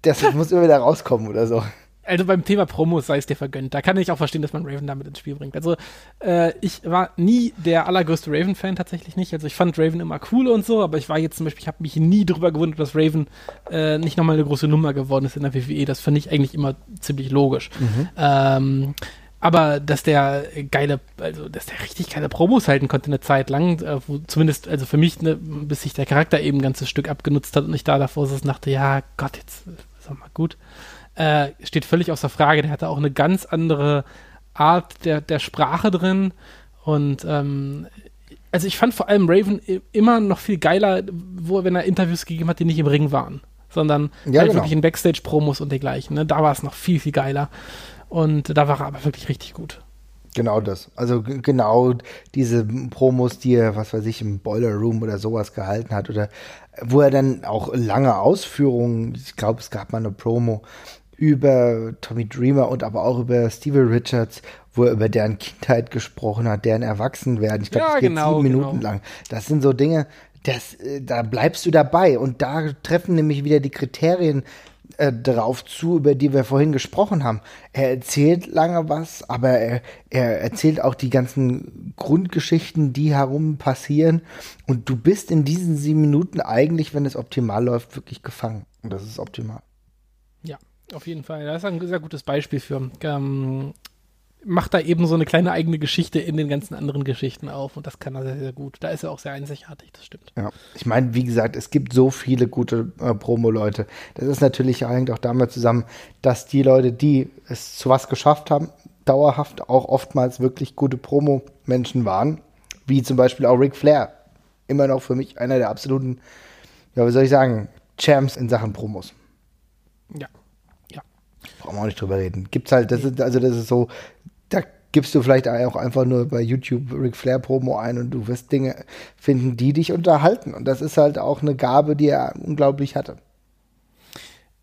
das muss immer wieder rauskommen oder so. Also beim Thema Promos sei es dir vergönnt. Da kann ich auch verstehen, dass man Raven damit ins Spiel bringt. Also ich war nie der allergrößte Raven-Fan, tatsächlich nicht. Also ich fand Raven immer cool und so, aber ich war jetzt zum Beispiel, ich habe mich nie drüber gewundert, dass Raven nicht nochmal eine große Nummer geworden ist in der WWE. Das fand ich eigentlich immer ziemlich logisch. Mhm. Aber dass der richtig geile Promos halten konnte eine Zeit lang, wo zumindest, also für mich, bis sich der Charakter eben ein ganzes Stück abgenutzt hat und ich davor saß und dachte, ja Gott, jetzt ist doch mal gut. Steht völlig außer Frage. Der hatte auch eine ganz andere Art der Sprache drin. Und also ich fand vor allem Raven immer noch viel geiler, wenn er Interviews gegeben hat, die nicht im Ring waren, sondern wirklich in Backstage-Promos und dergleichen. Ne? Da war es noch viel, viel geiler. Und da war er aber wirklich richtig gut. Genau das. Also genau diese Promos, die er, was weiß ich, im Boiler Room oder sowas gehalten hat. Oder wo er dann auch lange Ausführungen, ich glaube, es gab mal eine Promo über Tommy Dreamer und aber auch über Stevie Richards, wo er über deren Kindheit gesprochen hat, deren Erwachsenwerden. Ich glaube, ja, das geht 7 Minuten lang. Das sind so Dinge, da bleibst du dabei. Und da treffen nämlich wieder die Kriterien drauf zu, über die wir vorhin gesprochen haben. Er erzählt lange was, aber er erzählt auch die ganzen Grundgeschichten, die herum passieren. Und du bist in diesen 7 Minuten eigentlich, wenn es optimal läuft, wirklich gefangen. Und das ist optimal. Ja, auf jeden Fall. Das ist ein sehr gutes Beispiel für. Macht da eben so eine kleine eigene Geschichte in den ganzen anderen Geschichten auf und das kann er sehr, sehr gut. Da ist er auch sehr einzigartig, das stimmt. Ja, ich meine, wie gesagt, es gibt so viele gute Promo-Leute. Das ist natürlich, hängt auch damit zusammen, dass die Leute, die es zu was geschafft haben, dauerhaft auch oftmals wirklich gute Promo-Menschen waren, wie zum Beispiel auch Ric Flair. Immer noch für mich einer der absoluten, ja, wie soll ich sagen, Champs in Sachen Promos. Ja, ja. Brauchen wir auch nicht drüber reden. Gibt's halt, das ist so. Da gibst du vielleicht auch einfach nur bei YouTube Ric Flair Promo ein und du wirst Dinge finden, die dich unterhalten. Und das ist halt auch eine Gabe, die er unglaublich hatte.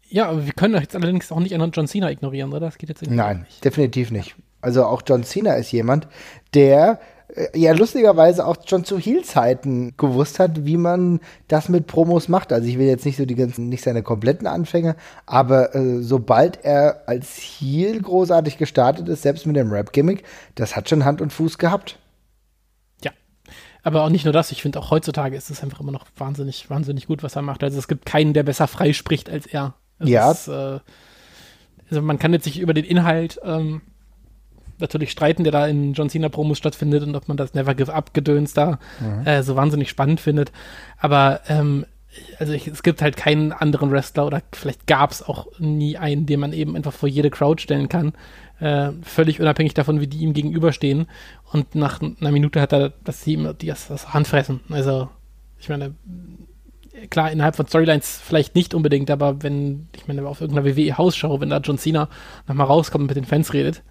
Ja, aber wir können jetzt allerdings auch nicht einen John Cena ignorieren, oder? Das geht jetzt irgendwie Nein, nicht. Definitiv nicht. Also auch John Cena ist jemand, der ja lustigerweise auch schon zu Heel-Zeiten gewusst hat, wie man das mit Promos macht. Also ich will jetzt nicht so nicht seine kompletten Anfänge, aber sobald er als Heel großartig gestartet ist, selbst mit dem Rap-Gimmick, das hat schon Hand und Fuß gehabt. Ja, aber auch nicht nur das. Ich finde auch heutzutage ist es einfach immer noch wahnsinnig, wahnsinnig gut, was er macht. Also es gibt keinen, der besser freispricht als er. Also man kann jetzt nicht über den Inhalt natürlich Streiten, der da in John Cena Promos stattfindet und ob man das Never Give Up Gedöns da so wahnsinnig spannend findet. Aber es gibt halt keinen anderen Wrestler oder vielleicht gab es auch nie einen, den man eben einfach vor jede Crowd stellen kann, völlig unabhängig davon, wie die ihm gegenüberstehen. Und nach einer Minute hat er das Team, die das Handfressen. Also ich meine, klar, innerhalb von Storylines vielleicht nicht unbedingt, aber wenn, ich meine, auf irgendeiner WWE-Hausschau, wenn da John Cena nochmal rauskommt und mit den Fans redet,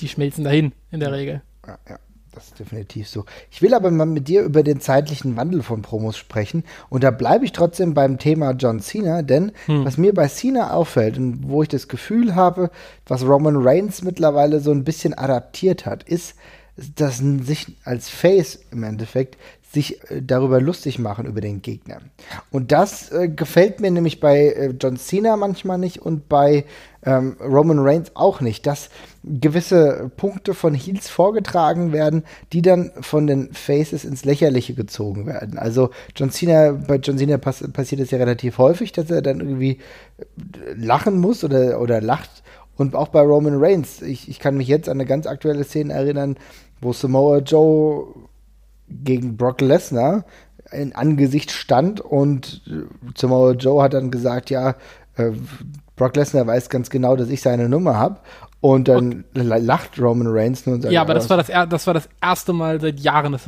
die schmelzen dahin, in der Regel. Ja, ja, das ist definitiv so. Ich will aber mal mit dir über den zeitlichen Wandel von Promos sprechen und da bleibe ich trotzdem beim Thema John Cena, denn was mir bei Cena auffällt und wo ich das Gefühl habe, was Roman Reigns mittlerweile so ein bisschen adaptiert hat, ist, dass sich als Face im Endeffekt sich darüber lustig machen über den Gegner. Und das gefällt mir nämlich bei John Cena manchmal nicht und bei Roman Reigns auch nicht, dass gewisse Punkte von Heels vorgetragen werden, die dann von den Faces ins Lächerliche gezogen werden. Also bei John Cena passiert es ja relativ häufig, dass er dann irgendwie lachen muss oder lacht. Und auch bei Roman Reigns, ich kann mich jetzt an eine ganz aktuelle Szene erinnern, wo Samoa Joe gegen Brock Lesnar in Angesicht stand und Samoa Joe hat dann gesagt, ja, Brock Lesnar weiß ganz genau, dass ich seine Nummer habe. Und dann lacht Roman Reigns nur und sagt, ja, aber das war das erste Mal seit Jahren, dass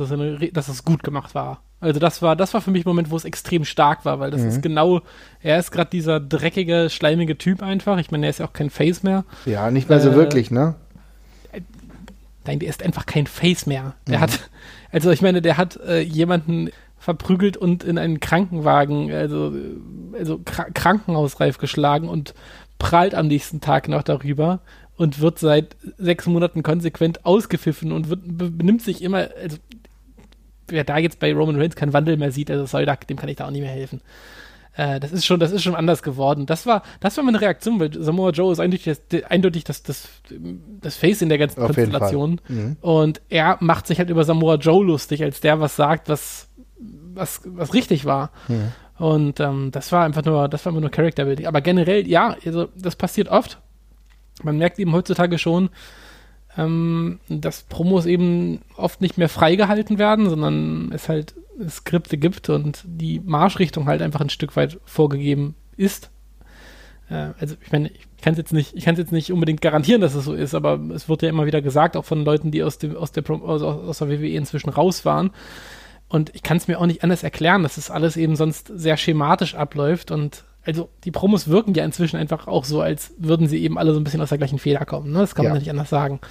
das gut gemacht war. Also das war für mich ein Moment, wo es extrem stark war, weil das ist genau, er ist gerade dieser dreckige, schleimige Typ einfach. Ich meine, er ist ja auch kein Face mehr. Ja, nicht mehr so wirklich, ne? Nein, der ist einfach kein Face mehr. Der hat, also ich meine, der hat jemanden verprügelt und in einen Krankenwagen, also krankenhausreif geschlagen und prahlt am nächsten Tag noch darüber und wird seit 6 Monaten konsequent ausgepfiffen und benimmt sich immer, also wer da jetzt bei Roman Reigns keinen Wandel mehr sieht, also sorry, dem kann ich da auch nicht mehr helfen. Das ist schon anders geworden. Das war meine Reaktion, weil Samoa Joe ist eindeutig das Face in der ganzen Konstellation. Mhm. Und er macht sich halt über Samoa Joe lustig, als der was sagt, was richtig war. Mhm. Und das war immer nur Character Building. Aber generell, ja, also das passiert oft. Man merkt eben heutzutage schon, dass Promos eben oft nicht mehr freigehalten werden, sondern es halt Skripte gibt und die Marschrichtung halt einfach ein Stück weit vorgegeben ist. Also ich meine, ich kann es jetzt nicht unbedingt garantieren, dass es so ist, aber es wird ja immer wieder gesagt, auch von Leuten, die aus der WWE inzwischen raus waren. Und ich kann es mir auch nicht anders erklären, dass es alles eben sonst sehr schematisch abläuft. Und also die Promos wirken ja inzwischen einfach auch so, als würden sie eben alle so ein bisschen aus der gleichen Feder kommen. Ne? Das kann man ja nicht anders sagen.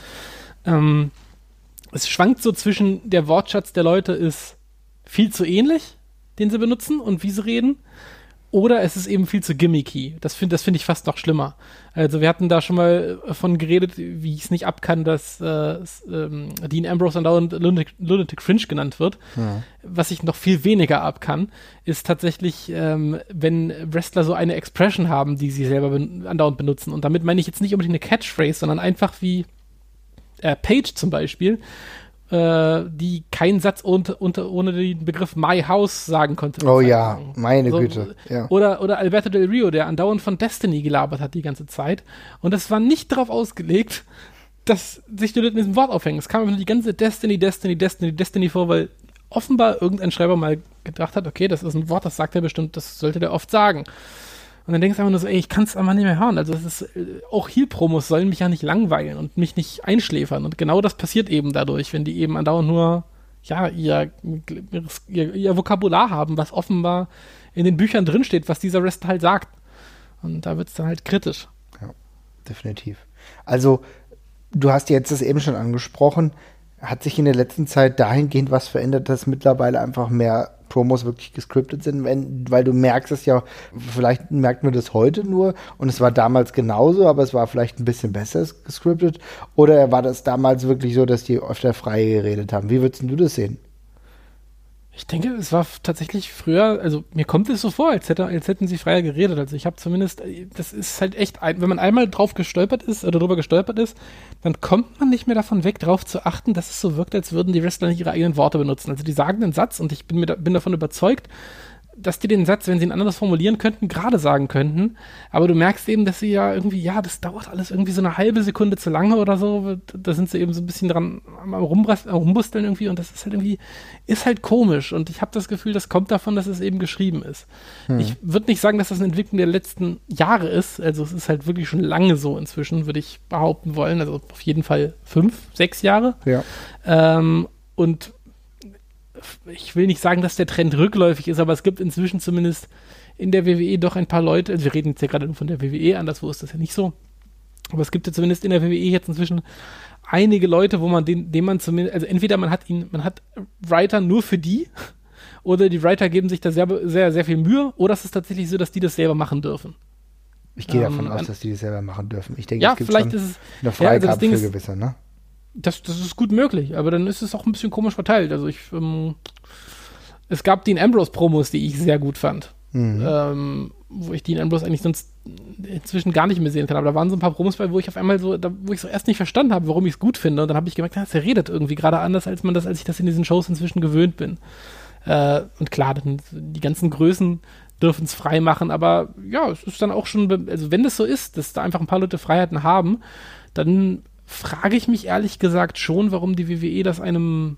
Es schwankt so zwischen, der Wortschatz der Leute ist viel zu ähnlich, den sie benutzen und wie sie reden. Oder es ist eben viel zu gimmicky. Das find ich fast noch schlimmer. Also wir hatten da schon mal von geredet, wie ich es nicht abkann, dass Dean Ambrose andauernd Lunatic Fringe genannt wird. Ja. Was ich noch viel weniger abkann, ist tatsächlich, wenn Wrestler so eine Expression haben, die sie selber andauernd benutzen. Und damit meine ich jetzt nicht unbedingt eine Catchphrase, sondern einfach wie Paige zum Beispiel, die keinen Satz ohne den Begriff My House sagen konnte. Oh ja, meine Güte. Ja. Oder Alberto Del Rio, der andauernd von Destiny gelabert hat die ganze Zeit. Und das war nicht darauf ausgelegt, dass sich die Leute in diesem Wort aufhängen. Es kam einfach nur die ganze Destiny vor, weil offenbar irgendein Schreiber mal gedacht hat, okay, das ist ein Wort, das sagt er bestimmt, das sollte der oft sagen. Und dann denkst du einfach nur so, ey, ich kann es einfach nicht mehr hören. Also es ist, auch Heel-Promos sollen mich ja nicht langweilen und mich nicht einschläfern. Und genau das passiert eben dadurch, wenn die eben andauernd nur ja, ihr Vokabular haben, was offenbar in den Büchern drinsteht, was dieser Wrestler halt sagt. Und da wird es dann halt kritisch. Ja, definitiv. Also du hast jetzt das eben schon angesprochen, hat sich in der letzten Zeit dahingehend was verändert, dass mittlerweile einfach mehr Promos wirklich gescriptet sind, weil du merkst es ja, vielleicht merkt man das heute nur und es war damals genauso, aber es war vielleicht ein bisschen besser gescriptet oder war das damals wirklich so, dass die öfter frei geredet haben? Wie würdest du das sehen? Ich denke, es war tatsächlich früher, also mir kommt es so vor, als hätten sie freier geredet. Also ich habe zumindest, das ist halt echt, wenn man einmal drüber gestolpert ist, dann kommt man nicht mehr davon weg, drauf zu achten, dass es so wirkt, als würden die Wrestler nicht ihre eigenen Worte benutzen. Also die sagen einen Satz und ich bin davon überzeugt, dass die den Satz, wenn sie ihn anders formulieren könnten, gerade sagen könnten. Aber du merkst eben, dass sie ja irgendwie, ja, das dauert alles irgendwie so eine halbe Sekunde zu lange oder so. Da sind sie eben so ein bisschen dran am Rumbusteln irgendwie. Und das ist halt irgendwie, ist halt komisch. Und ich habe das Gefühl, das kommt davon, dass es eben geschrieben ist. Ich würde nicht sagen, dass das eine Entwicklung der letzten Jahre ist. Also es ist halt wirklich schon lange so inzwischen, würde ich behaupten wollen. Also auf jeden Fall 5, 6 Jahre. Ja. Und ich will nicht sagen, dass der Trend rückläufig ist, aber es gibt inzwischen zumindest in der WWE doch ein paar Leute, also wir reden jetzt ja gerade nur von der WWE, anderswo ist das ja nicht so, aber es gibt ja zumindest in der WWE jetzt inzwischen einige Leute, wo man den man zumindest, also entweder man hat Writer nur für die, oder die Writer geben sich da sehr, sehr, sehr viel Mühe, oder es ist tatsächlich so, dass die das selber machen dürfen. Ich gehe davon aus, dass die das selber machen dürfen. Ich denke, ja, es gibt vielleicht schon ist es, eine Freigabe ja, also für gewisse, ne? Das ist gut möglich, aber dann ist es auch ein bisschen komisch verteilt. Also es gab Dean Ambrose-Promos, die ich sehr gut fand. Wo ich Dean Ambrose eigentlich sonst inzwischen gar nicht mehr sehen kann. Aber da waren so ein paar Promos bei, wo ich auf einmal so, wo ich so erst nicht verstanden habe, warum ich es gut finde. Und dann habe ich gemerkt, der redet irgendwie gerade anders, als ich das in diesen Shows inzwischen gewöhnt bin. Und klar, die ganzen Größen dürfen es frei machen, aber ja, es ist dann auch schon, also wenn das so ist, dass da einfach ein paar Leute Freiheiten haben, dann frage ich mich ehrlich gesagt schon, warum die WWE das einem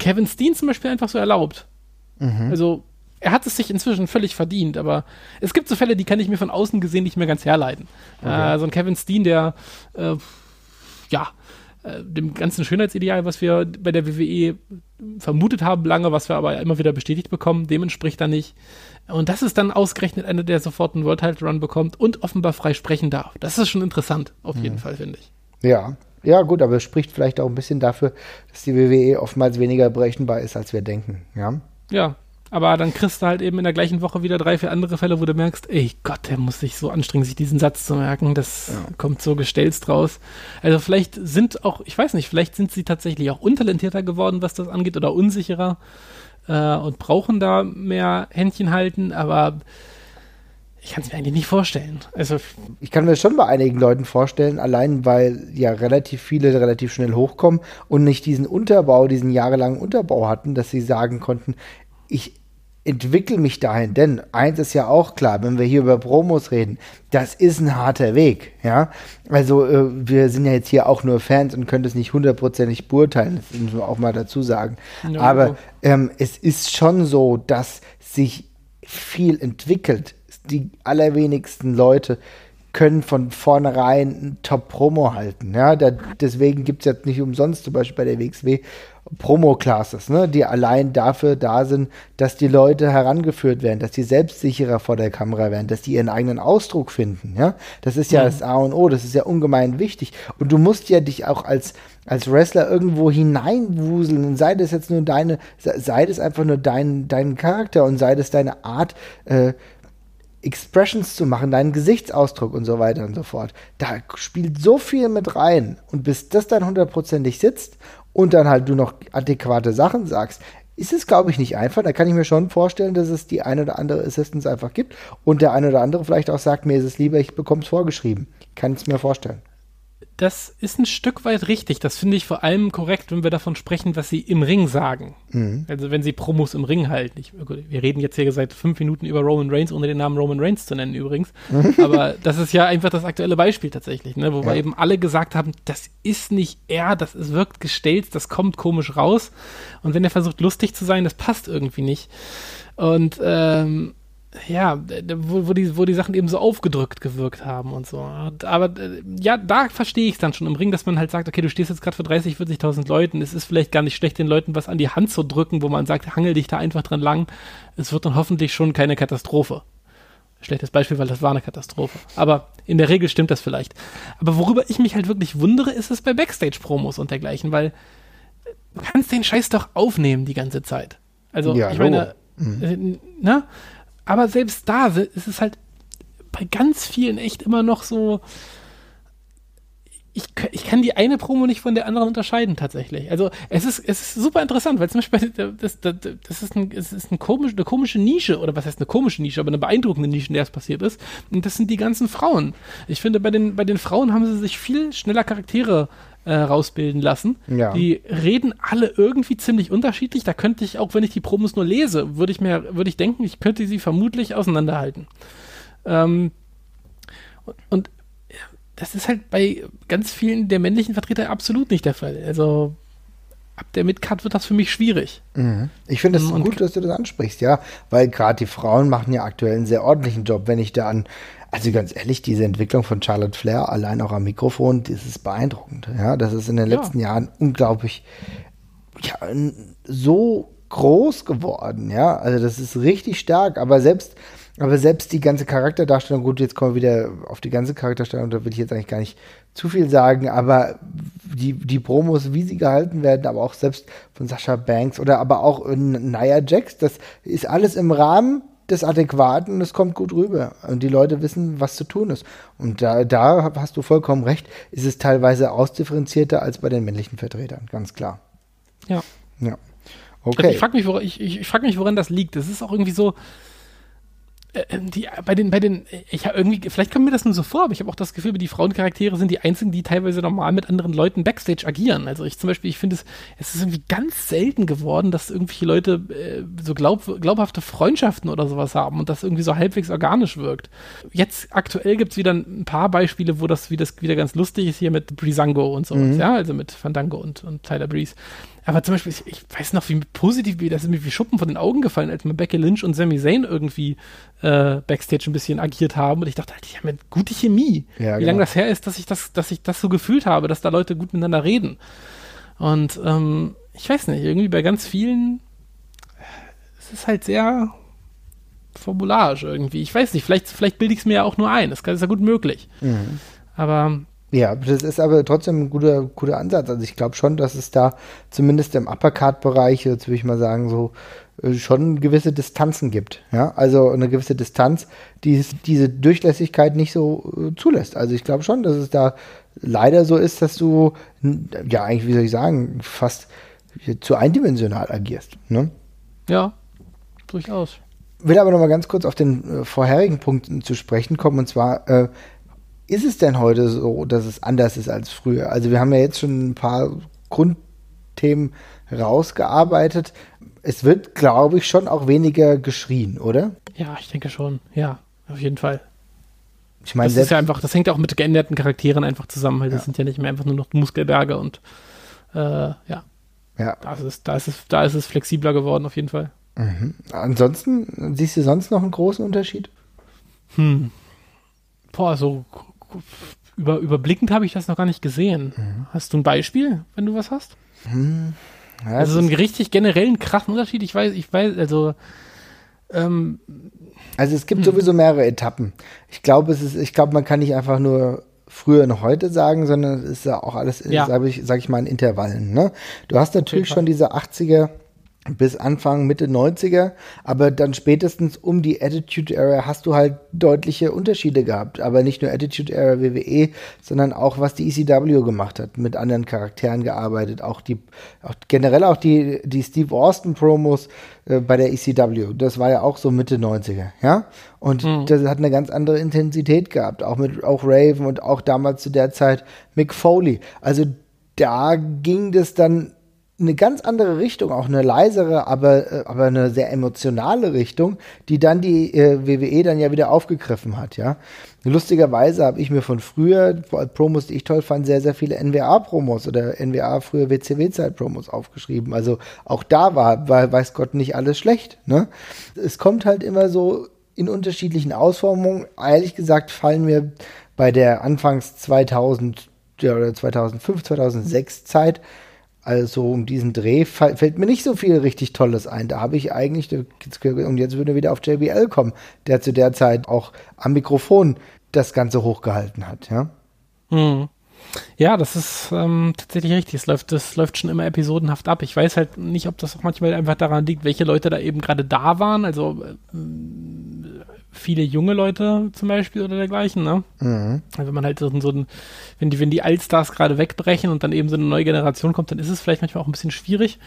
Kevin Steen zum Beispiel einfach so erlaubt. Also, er hat es sich inzwischen völlig verdient, aber es gibt so Fälle, die kann ich mir von außen gesehen nicht mehr ganz herleiten. Okay. So ein Kevin Steen, der dem ganzen Schönheitsideal, was wir bei der WWE vermutet haben lange, was wir aber immer wieder bestätigt bekommen, dem entspricht er nicht. Und das ist dann ausgerechnet einer, der sofort einen World Title Run bekommt und offenbar frei sprechen darf. Das ist schon interessant, auf jeden Fall, finde ich. Ja, gut, aber es spricht vielleicht auch ein bisschen dafür, dass die WWE oftmals weniger berechenbar ist, als wir denken, ja? Ja, aber dann kriegst du halt eben in der gleichen Woche wieder 3, 4 andere Fälle, wo du merkst, ey Gott, der muss sich so anstrengen, sich diesen Satz zu merken, das kommt so gestelzt raus. Also vielleicht sind auch, ich weiß nicht, vielleicht sind sie tatsächlich auch untalentierter geworden, was das angeht, oder unsicherer und brauchen da mehr Händchen halten, aber ich kann es mir eigentlich nicht vorstellen. Also ich kann mir schon bei einigen Leuten vorstellen, allein weil ja relativ viele relativ schnell hochkommen und nicht diesen jahrelangen Unterbau hatten, dass sie sagen konnten, ich entwickle mich dahin. Denn eins ist ja auch klar, wenn wir hier über Promos reden, das ist ein harter Weg. Ja? Also wir sind ja jetzt hier auch nur Fans und können das nicht 100% beurteilen, das müssen wir auch mal dazu sagen. No. Aber es ist schon so, dass sich viel entwickelt. Die allerwenigsten Leute können von vornherein einen Top-Promo halten. Ja? Deswegen gibt es jetzt nicht umsonst zum Beispiel bei der WXW Promo-Classes, ne? Die allein dafür da sind, dass die Leute herangeführt werden, dass die selbstsicherer vor der Kamera werden, dass die ihren eigenen Ausdruck finden. Ja? Das ist ja das A und O, das ist ja ungemein wichtig. Und du musst ja dich auch als Wrestler irgendwo hineinwuseln und sei das jetzt nur dein Charakter und sei das deine Art, Expressions zu machen, deinen Gesichtsausdruck und so weiter und so fort. Da spielt so viel mit rein. Und bis das dann 100%ig sitzt und dann halt du noch adäquate Sachen sagst, ist es, glaube ich, nicht einfach. Da kann ich mir schon vorstellen, dass es die eine oder andere Assistance einfach gibt und der eine oder andere vielleicht auch sagt, mir ist es lieber, ich bekomme es vorgeschrieben. Ich kann es mir vorstellen. Das ist ein Stück weit richtig. Das finde ich vor allem korrekt, wenn wir davon sprechen, was sie im Ring sagen. Also wenn sie Promos im Ring halten. Wir reden jetzt hier seit 5 Minuten über Roman Reigns, ohne den Namen Roman Reigns zu nennen übrigens. Aber das ist ja einfach das aktuelle Beispiel tatsächlich, ne? Wobei eben alle gesagt haben, das ist nicht er, das wirkt gestellt, das kommt komisch raus. Und wenn er versucht, lustig zu sein, das passt irgendwie nicht. Und wo die Sachen eben so aufgedrückt gewirkt haben und so. Aber ja, da verstehe ich es dann schon im Ring, dass man halt sagt, okay, du stehst jetzt gerade vor 30.000, 40.000 Leuten, es ist vielleicht gar nicht schlecht, den Leuten was an die Hand zu drücken, wo man sagt, hangel dich da einfach dran lang, es wird dann hoffentlich schon keine Katastrophe. Schlechtes Beispiel, weil das war eine Katastrophe. Aber in der Regel stimmt das vielleicht. Aber worüber ich mich halt wirklich wundere, ist es bei Backstage-Promos und dergleichen, weil du kannst den Scheiß doch aufnehmen die ganze Zeit. Also, ja, ich meine, ne? Aber selbst da ist es halt bei ganz vielen echt immer noch so, ich kann die eine Promo nicht von der anderen unterscheiden tatsächlich. Also es ist super interessant, weil zum Beispiel das ist eine komische Nische, oder was heißt eine komische Nische, aber eine beeindruckende Nische, in der es passiert ist. Und das sind die ganzen Frauen. Ich finde, bei den Frauen haben sie sich viel schneller Charaktere rausbilden lassen. Ja. Die reden alle irgendwie ziemlich unterschiedlich. Da könnte ich, auch wenn ich die Promos nur lese, würde ich denken, ich könnte sie vermutlich auseinanderhalten. Und das ist halt bei ganz vielen der männlichen Vertreter absolut nicht der Fall. Also ab der Midcard wird das für mich schwierig. Mhm. Ich finde es gut, dass du das ansprichst, ja, weil gerade die Frauen machen ja aktuell einen sehr ordentlichen Job, wenn ich da an, also ganz ehrlich, diese Entwicklung von Charlotte Flair, allein auch am Mikrofon, das ist beeindruckend, ja, das ist in den letzten Jahren unglaublich, ja, so groß geworden, ja, also das ist richtig stark, aber selbst die ganze Charakterdarstellung, gut, jetzt kommen wir wieder auf die ganze Charakterdarstellung, da will ich jetzt eigentlich gar nicht zu viel sagen, aber die Promos, wie sie gehalten werden, aber auch selbst von Sascha Banks oder aber auch Nia Jax, das ist alles im Rahmen des Adäquaten und es kommt gut rüber. Und die Leute wissen, was zu tun ist. Und da hast du vollkommen recht, ist es teilweise ausdifferenzierter als bei den männlichen Vertretern, ganz klar. Ja. Ja. Okay. Also ich frag mich, woran das liegt. Es ist auch irgendwie so, ich habe irgendwie, vielleicht kommt mir das nur so vor, aber ich habe auch das Gefühl, die Frauencharaktere sind die einzigen, die teilweise normal mit anderen Leuten Backstage agieren. Also ich zum Beispiel, ich finde es ist irgendwie ganz selten geworden, dass irgendwelche Leute so glaubhafte Freundschaften oder sowas haben und das irgendwie so halbwegs organisch wirkt. Jetzt aktuell gibt es wieder ein paar Beispiele, wo das wieder ganz lustig ist, hier mit Breezango und sowas, ja, also mit Fandango und Tyler Breeze. Aber zum Beispiel, ich weiß noch, wie positiv, das ist mir wie Schuppen von den Augen gefallen, als mal Becky Lynch und Sami Zayn irgendwie Backstage ein bisschen agiert haben. Und ich dachte, die haben eine gute Chemie. Ja, wie lange das her ist, dass ich das so gefühlt habe, dass da Leute gut miteinander reden. Und ich weiß nicht, irgendwie bei ganz vielen, es ist halt sehr formularisch irgendwie. Ich weiß nicht, vielleicht bilde ich es mir ja auch nur ein. Das ist ja gut möglich. Mhm. Aber ja, das ist aber trotzdem ein guter Ansatz. Also ich glaube schon, dass es da zumindest im Uppercard-Bereich, jetzt würde ich mal sagen, so schon gewisse Distanzen gibt. Ja, also eine gewisse Distanz, die diese Durchlässigkeit nicht so zulässt. Also ich glaube schon, dass es da leider so ist, dass du, ja eigentlich, wie soll ich sagen, fast zu eindimensional agierst. Ne? Ja, durchaus. Ich will aber noch mal ganz kurz auf den vorherigen Punkt zu sprechen kommen, und zwar ist es denn heute so, dass es anders ist als früher? Also wir haben ja jetzt schon ein paar Grundthemen rausgearbeitet. Es wird, glaube ich, schon auch weniger geschrien, oder? Ja, ich denke schon. Ja, auf jeden Fall. Ich meine, das ist ja einfach, das hängt auch mit geänderten Charakteren einfach zusammen, weil das sind ja nicht mehr einfach nur noch Muskelberge und ja. Da ist es flexibler geworden, auf jeden Fall. Mhm. Ansonsten, siehst du sonst noch einen großen Unterschied? Boah, so überblickend habe ich das noch gar nicht gesehen. Mhm. Hast du ein Beispiel, wenn du was hast? Mhm. Ja, also so einen richtig generellen krassen Unterschied, ich weiß, also es gibt sowieso mehrere Etappen. Ich glaube, man kann nicht einfach nur früher noch heute sagen, sondern es ist ja auch alles, sag ich mal, in Intervallen. Ne? Du hast natürlich schon diese 80er bis Anfang, Mitte 90er, aber dann spätestens um die Attitude Era hast du halt deutliche Unterschiede gehabt, aber nicht nur Attitude Era WWE, sondern auch was die ECW gemacht hat, mit anderen Charakteren gearbeitet, auch generell die Steve Austin Promos bei der ECW, das war ja auch so Mitte 90er, ja? Und das hat eine ganz andere Intensität gehabt, auch mit Raven und auch damals zu der Zeit Mick Foley, also da ging das dann eine ganz andere Richtung, auch eine leisere, aber eine sehr emotionale Richtung, die dann die WWE dann ja wieder aufgegriffen hat, ja. Lustigerweise habe ich mir von früher, Promos, die ich toll fand, sehr, sehr viele NWA-Promos oder NWA früher WCW-Zeit-Promos aufgeschrieben. Also auch da war weiß Gott nicht alles schlecht, ne? Es kommt halt immer so in unterschiedlichen Ausformungen. Ehrlich gesagt fallen mir bei der Anfangs 2000 oder 2005, 2006 Zeit, also um diesen Dreh fällt mir nicht so viel richtig Tolles ein. Da habe ich eigentlich, und jetzt würden wir wieder auf JBL kommen, der zu der Zeit auch am Mikrofon das Ganze hochgehalten hat. Ja, ja, das ist tatsächlich richtig. Das läuft schon immer episodenhaft ab. Ich weiß halt nicht, ob das auch manchmal einfach daran liegt, welche Leute da eben gerade da waren. Also viele junge Leute zum Beispiel oder dergleichen, ne? Mhm. Also wenn man halt wenn die Allstars gerade wegbrechen und dann eben so eine neue Generation kommt, dann ist es vielleicht manchmal auch ein bisschen schwierig.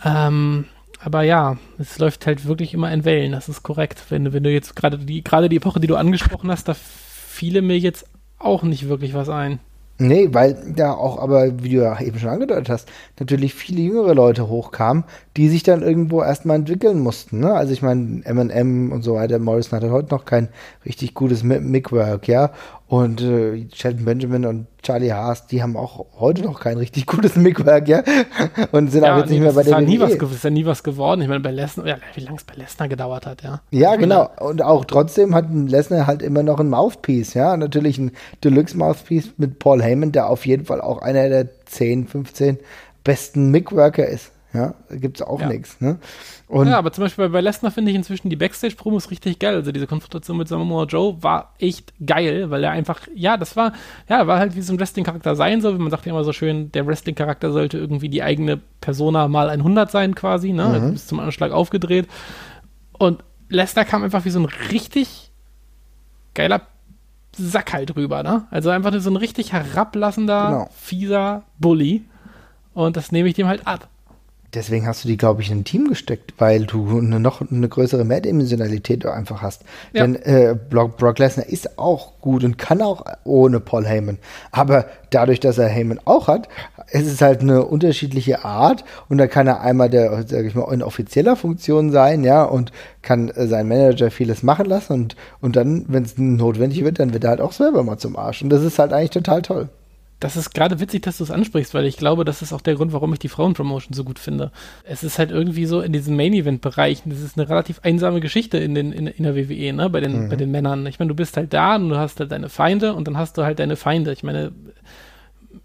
Aber ja, es läuft halt wirklich immer in Wellen, das ist korrekt. Wenn du jetzt gerade die Epoche, die du angesprochen hast, da fiele mir jetzt auch nicht wirklich was ein. Nee, weil da auch aber, wie du ja eben schon angedeutet hast, natürlich viele jüngere Leute hochkamen, die sich dann irgendwo erstmal entwickeln mussten. Ne? Also ich meine, M&M und so weiter, Morrison hatte heute noch kein richtig gutes Mic-Work, ja. Und Shelton Benjamin und Charlie Haas, die haben auch heute noch kein richtig gutes Mic-Work, ja. Und sind ja, auch jetzt nicht mehr bei der WWE. Das ist ja nie was geworden. Ich meine, bei Lesnar, ja, wie lange es bei Lesnar gedauert hat, ja. Ja, genau. Und auch trotzdem hat Lesnar halt immer noch ein Mouthpiece, ja. Natürlich ein Deluxe-Mouthpiece mit Paul Heyman, der auf jeden Fall auch einer der 10, 15 besten Mic-Worker ist. Ja, da gibt's auch nichts, ne? Und ja, aber zum Beispiel bei Lesnar finde ich inzwischen die Backstage-Promos richtig geil. Also diese Konfrontation mit Samoa Joe war echt geil, weil er einfach, ja, das war, ja, war halt wie so ein Wrestling-Charakter sein soll. Man sagt ja immer so schön, der Wrestling-Charakter sollte irgendwie die eigene Persona mal 100 sein quasi, ne? Mhm. Bis zum Anschlag aufgedreht. Und Lesnar kam einfach wie so ein richtig geiler Sack halt rüber, ne? Also einfach so ein richtig herablassender, fieser Bully. Und das nehme ich dem halt ab. Deswegen hast du die, glaube ich, in ein Team gesteckt, weil du noch eine größere Mehrdimensionalität einfach hast. Ja. Denn Brock Lesnar ist auch gut und kann auch ohne Paul Heyman. Aber dadurch, dass er Heyman auch hat, ist es halt eine unterschiedliche Art. Und da kann er einmal, der, sag ich mal, in offizieller Funktion sein, ja, und kann sein Manager vieles machen lassen. Und dann, wenn es notwendig wird, dann wird er halt auch selber mal zum Arsch. Und das ist halt eigentlich total toll. Das ist gerade witzig, dass du es ansprichst, weil ich glaube, das ist auch der Grund, warum ich die Frauenpromotion so gut finde. Es ist halt irgendwie so in diesem Main-Event-Bereich, das ist eine relativ einsame Geschichte in der WWE, ne? Bei den Männern. Ich meine, du bist halt da und du hast halt deine Feinde und dann hast du halt deine Feinde. Ich meine,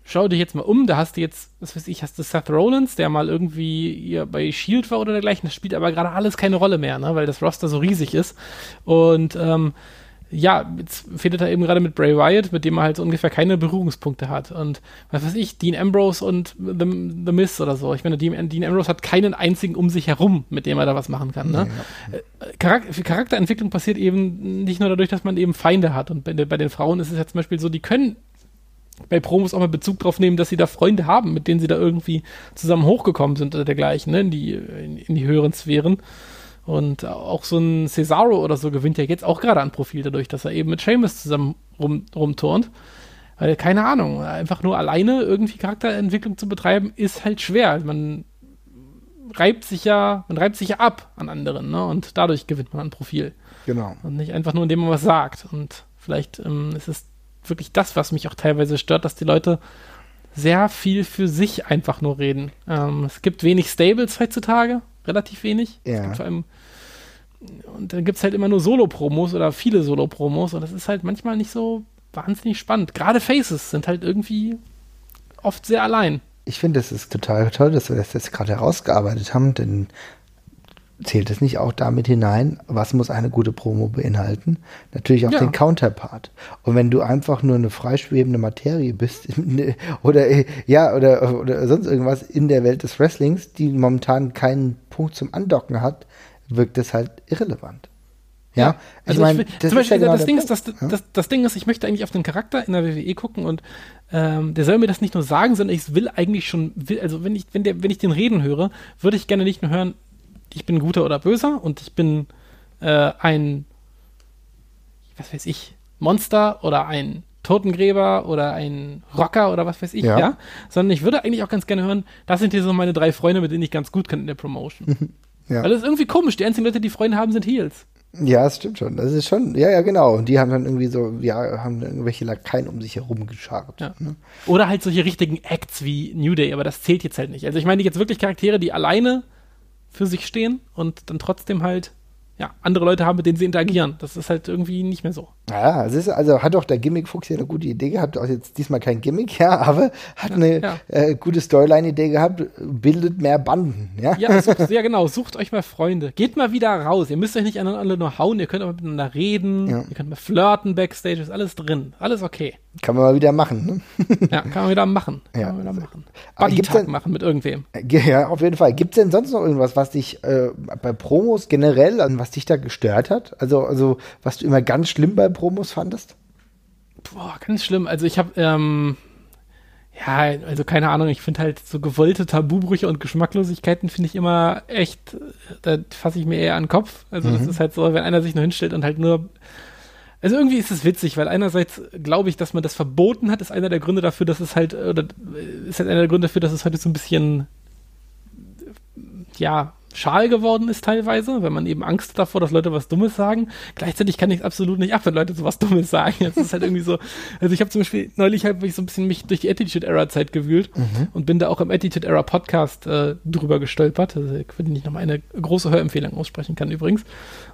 schau dich jetzt mal um, da hast du jetzt, was weiß ich, hast du Seth Rollins, der mal irgendwie bei Shield war oder dergleichen. Das spielt aber gerade alles keine Rolle mehr, ne? Weil das Roster so riesig ist. Und ja, jetzt fehlt er eben gerade mit Bray Wyatt, mit dem er halt so ungefähr keine Berührungspunkte hat. Und was weiß ich, Dean Ambrose und The Miz oder so. Ich meine, Dean Ambrose hat keinen einzigen um sich herum, mit dem er da was machen kann. Ne? Ja. Charakterentwicklung passiert eben nicht nur dadurch, dass man eben Feinde hat. Und bei den Frauen ist es ja zum Beispiel so, die können bei Promos auch mal Bezug drauf nehmen, dass sie da Freunde haben, mit denen sie da irgendwie zusammen hochgekommen sind oder dergleichen, ne? In die höheren Sphären. Und auch so ein Cesaro oder so gewinnt ja jetzt auch gerade an Profil dadurch, dass er eben mit Sheamus zusammen rumturnt. Weil, keine Ahnung, einfach nur alleine irgendwie Charakterentwicklung zu betreiben, ist halt schwer. Man reibt sich ja ab an anderen, ne? Und dadurch gewinnt man an Profil. Genau. Und nicht einfach nur, indem man was sagt. Und vielleicht ist es wirklich das, was mich auch teilweise stört, dass die Leute sehr viel für sich einfach nur reden. Es gibt wenig Stables heutzutage. Relativ wenig. Ja. Es gibt vor allem, und dann gibt es halt immer nur Solo-Promos oder viele Solo-Promos und das ist halt manchmal nicht so wahnsinnig spannend. Gerade Faces sind halt irgendwie oft sehr allein. Ich finde, es ist total toll, dass wir das jetzt gerade herausgearbeitet haben, denn zählt es nicht auch damit hinein, was muss eine gute Promo beinhalten? Natürlich auch den Counterpart. Und wenn du einfach nur eine freischwebende Materie bist oder sonst irgendwas in der Welt des Wrestlings, die momentan keinen Punkt zum Andocken hat, wirkt das halt irrelevant. Ja, also das Ding ist, ich möchte eigentlich auf den Charakter in der WWE gucken und der soll mir das nicht nur sagen, sondern ich will eigentlich schon, also wenn ich den reden höre, würde ich gerne nicht nur hören, ich bin guter oder böser und ich bin ein, was weiß ich, Monster oder ein Totengräber oder ein Rocker oder was weiß ich, ja. Sondern ich würde eigentlich auch ganz gerne hören, das sind hier so meine drei Freunde, mit denen ich ganz gut kann in der Promotion. Ja. Weil das ist irgendwie komisch, die einzigen Leute, die Freunde haben, sind Heels. Ja, das stimmt schon. Das ist schon, ja, genau. Und die haben dann irgendwie so, haben irgendwelche Lakaien um sich herum geschart. Ja. Ne? Oder halt solche richtigen Acts wie New Day, aber das zählt jetzt halt nicht. Also ich meine jetzt wirklich Charaktere, die alleine für sich stehen und dann trotzdem halt andere Leute haben, mit denen sie interagieren. Das ist halt irgendwie nicht mehr so. Ja, es ist, also hat auch der Gimmick-Fuchs hier eine gute Idee gehabt, auch jetzt diesmal kein Gimmick, aber hat eine gute Storyline-Idee gehabt, bildet mehr Banden. Sucht euch mal Freunde. Geht mal wieder raus. Ihr müsst euch nicht alle nur hauen, ihr könnt auch miteinander reden, ihr könnt mal flirten, Backstage, ist alles drin. Alles okay. Kann man mal wieder machen, ne? Ja, kann man wieder machen. Buddy-Tag machen mit irgendwem. Ja, auf jeden Fall. Gibt es denn sonst noch irgendwas, was dich bei Promos generell, was dich da gestört hat? Also was du immer ganz schlimm bei Promos fandest? Boah, ganz schlimm. Also ich habe, keine Ahnung, ich finde halt so gewollte Tabubrüche und Geschmacklosigkeiten finde ich immer echt, da fasse ich mir eher an den Kopf. Also das ist halt so, wenn einer sich nur hinstellt und halt nur Also irgendwie ist es witzig, weil einerseits glaube ich, dass man das verboten hat, ist einer der Gründe dafür, dass es halt, oder ist halt einer der Gründe dafür, dass es heute so ein bisschen, ja, schal geworden ist teilweise, wenn man eben Angst hat davor, dass Leute was Dummes sagen. Gleichzeitig kann ich es absolut nicht ab, wenn Leute so was Dummes sagen. Das ist halt irgendwie so, also ich habe zum Beispiel neulich halt mich so ein bisschen durch die Attitude-Era-Zeit gewühlt und bin da auch im Attitude-Era-Podcast drüber gestolpert. Also ich würde nicht nochmal eine große Hörempfehlung aussprechen kann übrigens.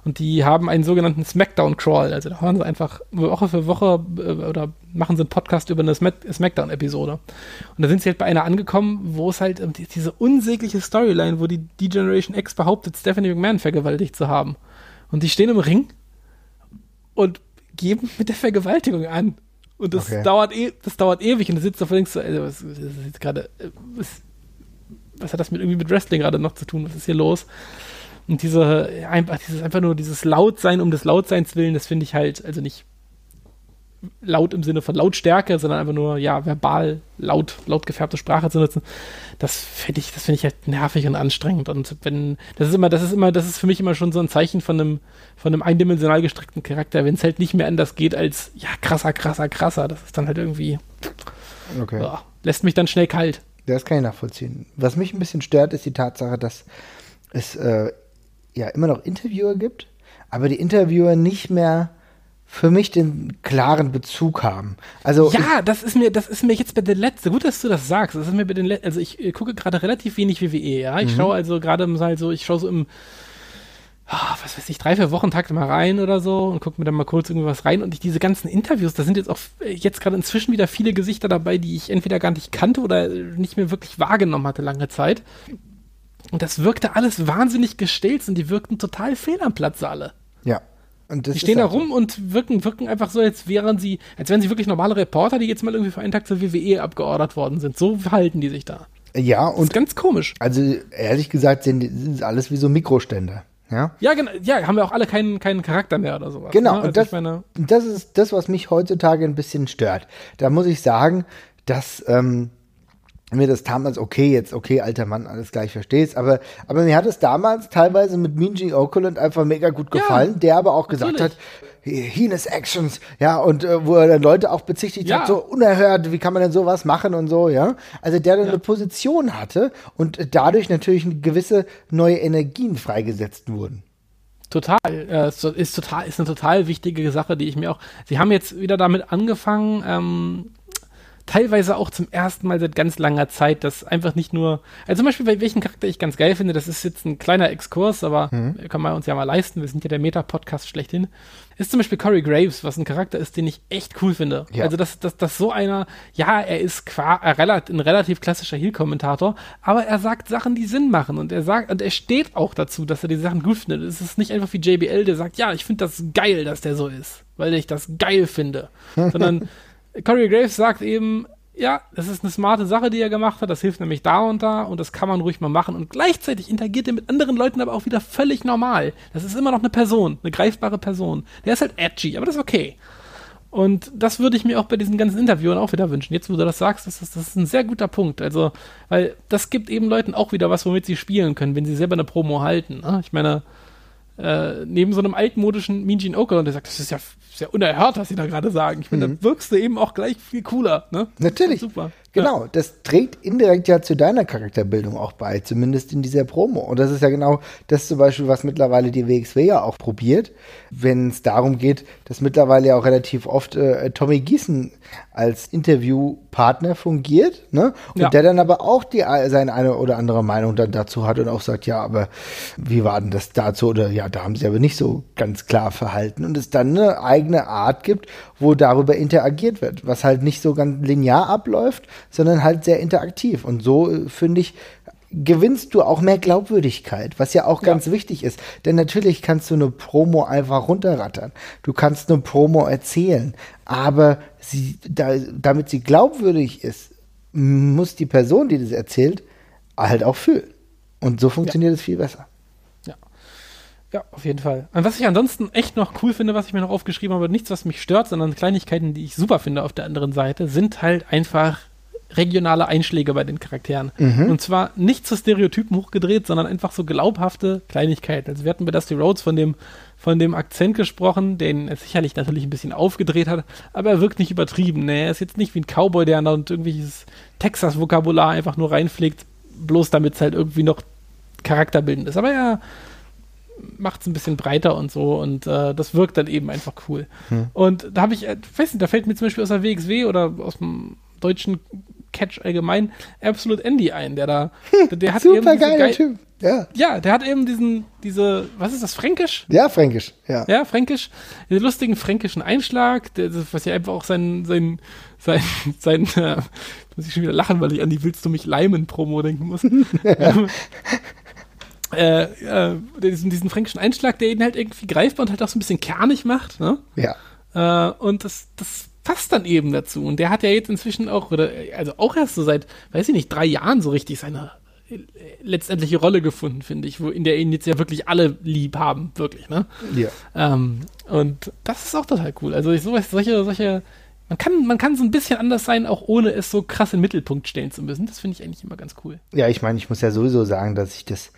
Und die haben einen sogenannten Smackdown-Crawl. Also da hören sie einfach Woche für Woche oder machen sie einen Podcast über eine Smackdown-Episode. Und da sind sie halt bei einer angekommen, wo es halt diese unsägliche Storyline, wo die D-Generation X behauptet, Stephanie McMahon vergewaltigt zu haben. Und die stehen im Ring und geben mit der Vergewaltigung an. Und das dauert ewig. Und du sitzt da und denkst so, also, was ist jetzt gerade, was hat das mit Wrestling gerade noch zu tun? Was ist hier los? Und dieses Lautsein um des Lautseins willen, das finde ich halt, also nicht laut im Sinne von Lautstärke, sondern einfach nur, ja, verbal, laut gefärbte Sprache zu nutzen, das finde ich halt nervig und anstrengend. Und das ist für mich immer schon so ein Zeichen von einem eindimensional gestrickten Charakter, wenn es halt nicht mehr anders geht als, ja, krasser, das ist dann halt irgendwie, lässt mich dann schnell kalt. Das kann ich nachvollziehen. Was mich ein bisschen stört, ist die Tatsache, dass es, immer noch Interviewer gibt, aber die Interviewer nicht mehr für mich den klaren Bezug haben. Also ja, das ist mir jetzt bei den letzten, gut, dass du das sagst, das ist mir bei den letzten, also ich gucke gerade relativ wenig WWE, ja, ich schaue also gerade halt so, im, was weiß ich, 3-4 Wochentakt mal rein oder so und gucke mir dann mal kurz irgendwas rein und diese ganzen Interviews, da sind jetzt auch jetzt gerade inzwischen wieder viele Gesichter dabei, die ich entweder gar nicht kannte oder nicht mehr wirklich wahrgenommen hatte lange Zeit. Und das wirkte alles wahnsinnig gestelzt und die wirkten total fehl am Platz alle. Ja. Und die stehen da rum und wirken einfach so, als wären sie wirklich normale Reporter, die jetzt mal irgendwie für einen Tag zur WWE abgeordert worden sind. So verhalten die sich da. Ja, und das ist ganz komisch. Also ehrlich gesagt sind alles wie so Mikrostände. Ja, ja, genau, ja, haben wir auch alle keinen Charakter mehr oder sowas. Genau, ne? Also und das ist das, was mich heutzutage ein bisschen stört. Da muss ich sagen, dass mir das damals, alter Mann, alles gleich, verstehst, aber mir hat es damals teilweise mit Mean Gene Okerlund einfach mega gut gefallen, ja, der aber auch gesagt natürlich hat, heinous actions, ja, und wo er dann Leute auch bezichtigt hat, so unerhört, wie kann man denn sowas machen und so, ja, also der dann eine Position hatte und dadurch natürlich gewisse neue Energien freigesetzt wurden. Ist eine total wichtige Sache, die ich mir auch, sie haben jetzt wieder damit angefangen, teilweise auch zum ersten Mal seit ganz langer Zeit, dass einfach nicht nur, also zum Beispiel, bei welchen Charakter ich ganz geil finde, das ist jetzt ein kleiner Exkurs, aber können wir uns ja mal leisten, wir sind ja der Meta-Podcast schlechthin, ist zum Beispiel Corey Graves, was ein Charakter ist, den ich echt cool finde. Ja. Also, dass so einer, ja, er ist ein relativ klassischer Heel-Kommentator, aber er sagt Sachen, die Sinn machen und er steht auch dazu, dass er die Sachen gut findet. Es ist nicht einfach wie JBL, der sagt, ja, ich finde das geil, dass der so ist, weil ich das geil finde, sondern Corey Graves sagt eben, ja, das ist eine smarte Sache, die er gemacht hat, das hilft nämlich da und das kann man ruhig mal machen und gleichzeitig interagiert er mit anderen Leuten aber auch wieder völlig normal. Das ist immer noch eine Person, eine greifbare Person. Der ist halt edgy, aber das ist okay. Und das würde ich mir auch bei diesen ganzen Interviewen auch wieder wünschen. Jetzt, wo du das sagst, das ist ein sehr guter Punkt. Also, weil das gibt eben Leuten auch wieder was, womit sie spielen können, wenn sie selber eine Promo halten. Ne? Ich meine, neben so einem altmodischen Mean Gene Okerlund, der sagt, das ist ja sehr unerhört, was sie da gerade sagen. Ich finde, da wirkst du eben auch gleich viel cooler. Ne? Natürlich. Super. Genau. Ja. Das trägt indirekt ja zu deiner Charakterbildung auch bei, zumindest in dieser Promo. Und das ist ja genau das zum Beispiel, was mittlerweile die WXW ja auch probiert, wenn es darum geht, dass mittlerweile ja auch relativ oft Tommy Gießen als Interviewpartner fungiert, ne? Und der dann aber auch seine eine oder andere Meinung dann dazu hat und auch sagt, ja, aber wie war denn das dazu? Oder ja, da haben sie aber nicht so ganz klar verhalten. Und es dann eine eigene Art gibt, wo darüber interagiert wird, was halt nicht so ganz linear abläuft, sondern halt sehr interaktiv. Und so, finde ich, gewinnst du auch mehr Glaubwürdigkeit, was ja auch ganz wichtig ist. Denn natürlich kannst du eine Promo einfach runterrattern. Du kannst eine Promo erzählen. Aber damit sie glaubwürdig ist, muss die Person, die das erzählt, halt auch fühlen. Und so funktioniert es viel besser. Ja, auf jeden Fall. Und was ich ansonsten echt noch cool finde, was ich mir noch aufgeschrieben habe, nichts, was mich stört, sondern Kleinigkeiten, die ich super finde auf der anderen Seite, sind halt einfach regionale Einschläge bei den Charakteren. Und zwar nicht zu Stereotypen hochgedreht, sondern einfach so glaubhafte Kleinigkeiten. Also wir hatten bei Dusty Rhodes von dem von dem Akzent gesprochen, den er sicherlich natürlich ein bisschen aufgedreht hat, aber er wirkt nicht übertrieben. Ne? Er ist jetzt nicht wie ein Cowboy, der und irgendwelches Texas-Vokabular einfach nur reinpflegt, bloß damit es halt irgendwie noch charakterbildend ist. Aber er macht es ein bisschen breiter und so und das wirkt dann eben einfach cool. Hm. Und da habe ich, weiß nicht, da fällt mir zum Beispiel aus der WXW oder aus dem deutschen Catch allgemein Absolute Andy ein, der da, der hat super eben geiler Typ. Ja. Ja, der hat eben diese, was ist das, Fränkisch? Ja, Fränkisch, ja. Ja, Fränkisch, den lustigen fränkischen Einschlag, der, was ja einfach auch sein muss ich schon wieder lachen, weil ich an die Willst du mich leimen Promo denken muss. Diesen fränkischen Einschlag, der ihn halt irgendwie greifbar und halt auch so ein bisschen kernig macht, ne? Ja. Und das passt dann eben dazu. Und der hat ja jetzt inzwischen auch, auch erst so seit, weiß ich nicht, 3 Jahren so richtig seine letztendliche Rolle gefunden, finde ich, wo in der ihn jetzt ja wirklich alle lieb haben, wirklich, ne? Ja. Und das ist auch total cool. Also man kann so ein bisschen anders sein, auch ohne es so krass im Mittelpunkt stellen zu müssen. Das finde ich eigentlich immer ganz cool. Ja, ich meine, ich muss ja sowieso sagen, dass ich das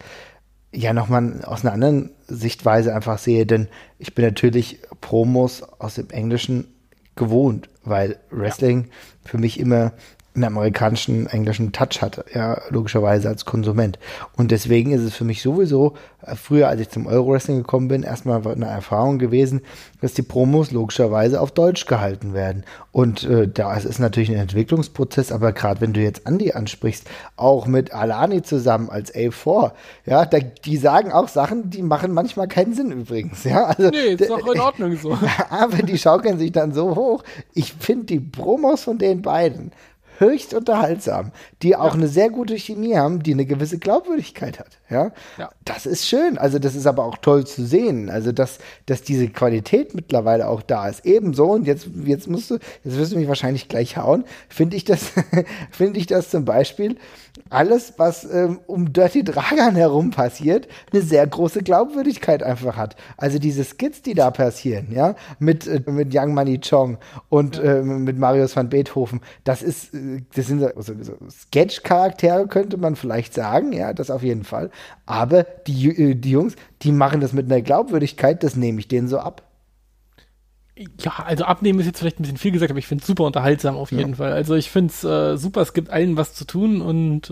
ja nochmal aus einer anderen Sichtweise einfach sehe, denn ich bin natürlich Promos aus dem Englischen gewohnt, weil Wrestling für mich immer einen amerikanischen, englischen Touch hatte, ja, logischerweise als Konsument. Und deswegen ist es für mich sowieso, früher, als ich zum Euro-Wrestling gekommen bin, erstmal eine Erfahrung gewesen, dass die Promos logischerweise auf Deutsch gehalten werden. Und das ist natürlich ein Entwicklungsprozess, aber gerade wenn du jetzt Andy ansprichst, auch mit Alani zusammen als A4, ja, die sagen auch Sachen, die machen manchmal keinen Sinn übrigens, ja. Also, nee, ist auch in Ordnung so. Aber die schaukeln sich dann so hoch. Ich finde die Promos von den beiden höchst unterhaltsam, die auch eine sehr gute Chemie haben, die eine gewisse Glaubwürdigkeit hat. Ja? Ja. Das ist schön. Also das ist aber auch toll zu sehen. Also dass diese Qualität mittlerweile auch da ist. Ebenso, und jetzt wirst du mich wahrscheinlich gleich hauen, finde ich das zum Beispiel alles, was um Dirty Dragan herum passiert, eine sehr große Glaubwürdigkeit einfach hat. Also diese Skits, die da passieren, ja, mit Young Money Chong und mit Marius van Beethoven, das sind so Sketch-Charaktere, könnte man vielleicht sagen, ja, das auf jeden Fall. Aber die Jungs, die machen das mit einer Glaubwürdigkeit, das nehme ich denen so ab. Ja, also abnehmen ist jetzt vielleicht ein bisschen viel gesagt, aber ich finde es super unterhaltsam auf jeden Fall. Also ich finde es super, es gibt allen was zu tun und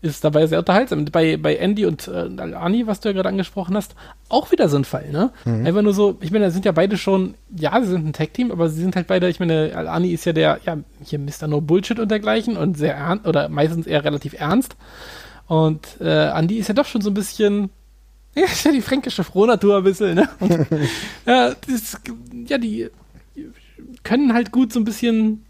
ist dabei sehr unterhaltsam. Bei Andy und Ani, was du ja gerade angesprochen hast, auch wieder so ein Fall, ne? Mhm. Einfach nur so, ich meine, da sind ja beide schon, ja, sie sind ein Tag-Team, aber sie sind halt beide, ich meine, Ani ist ja der, ja, hier Mr. No Bullshit und dergleichen und sehr ernst, oder meistens eher relativ ernst. Und Andy ist ja doch schon so ein bisschen, ja, ist ja die fränkische Frohnatur ein bisschen, ne? Und, die können halt gut so ein bisschen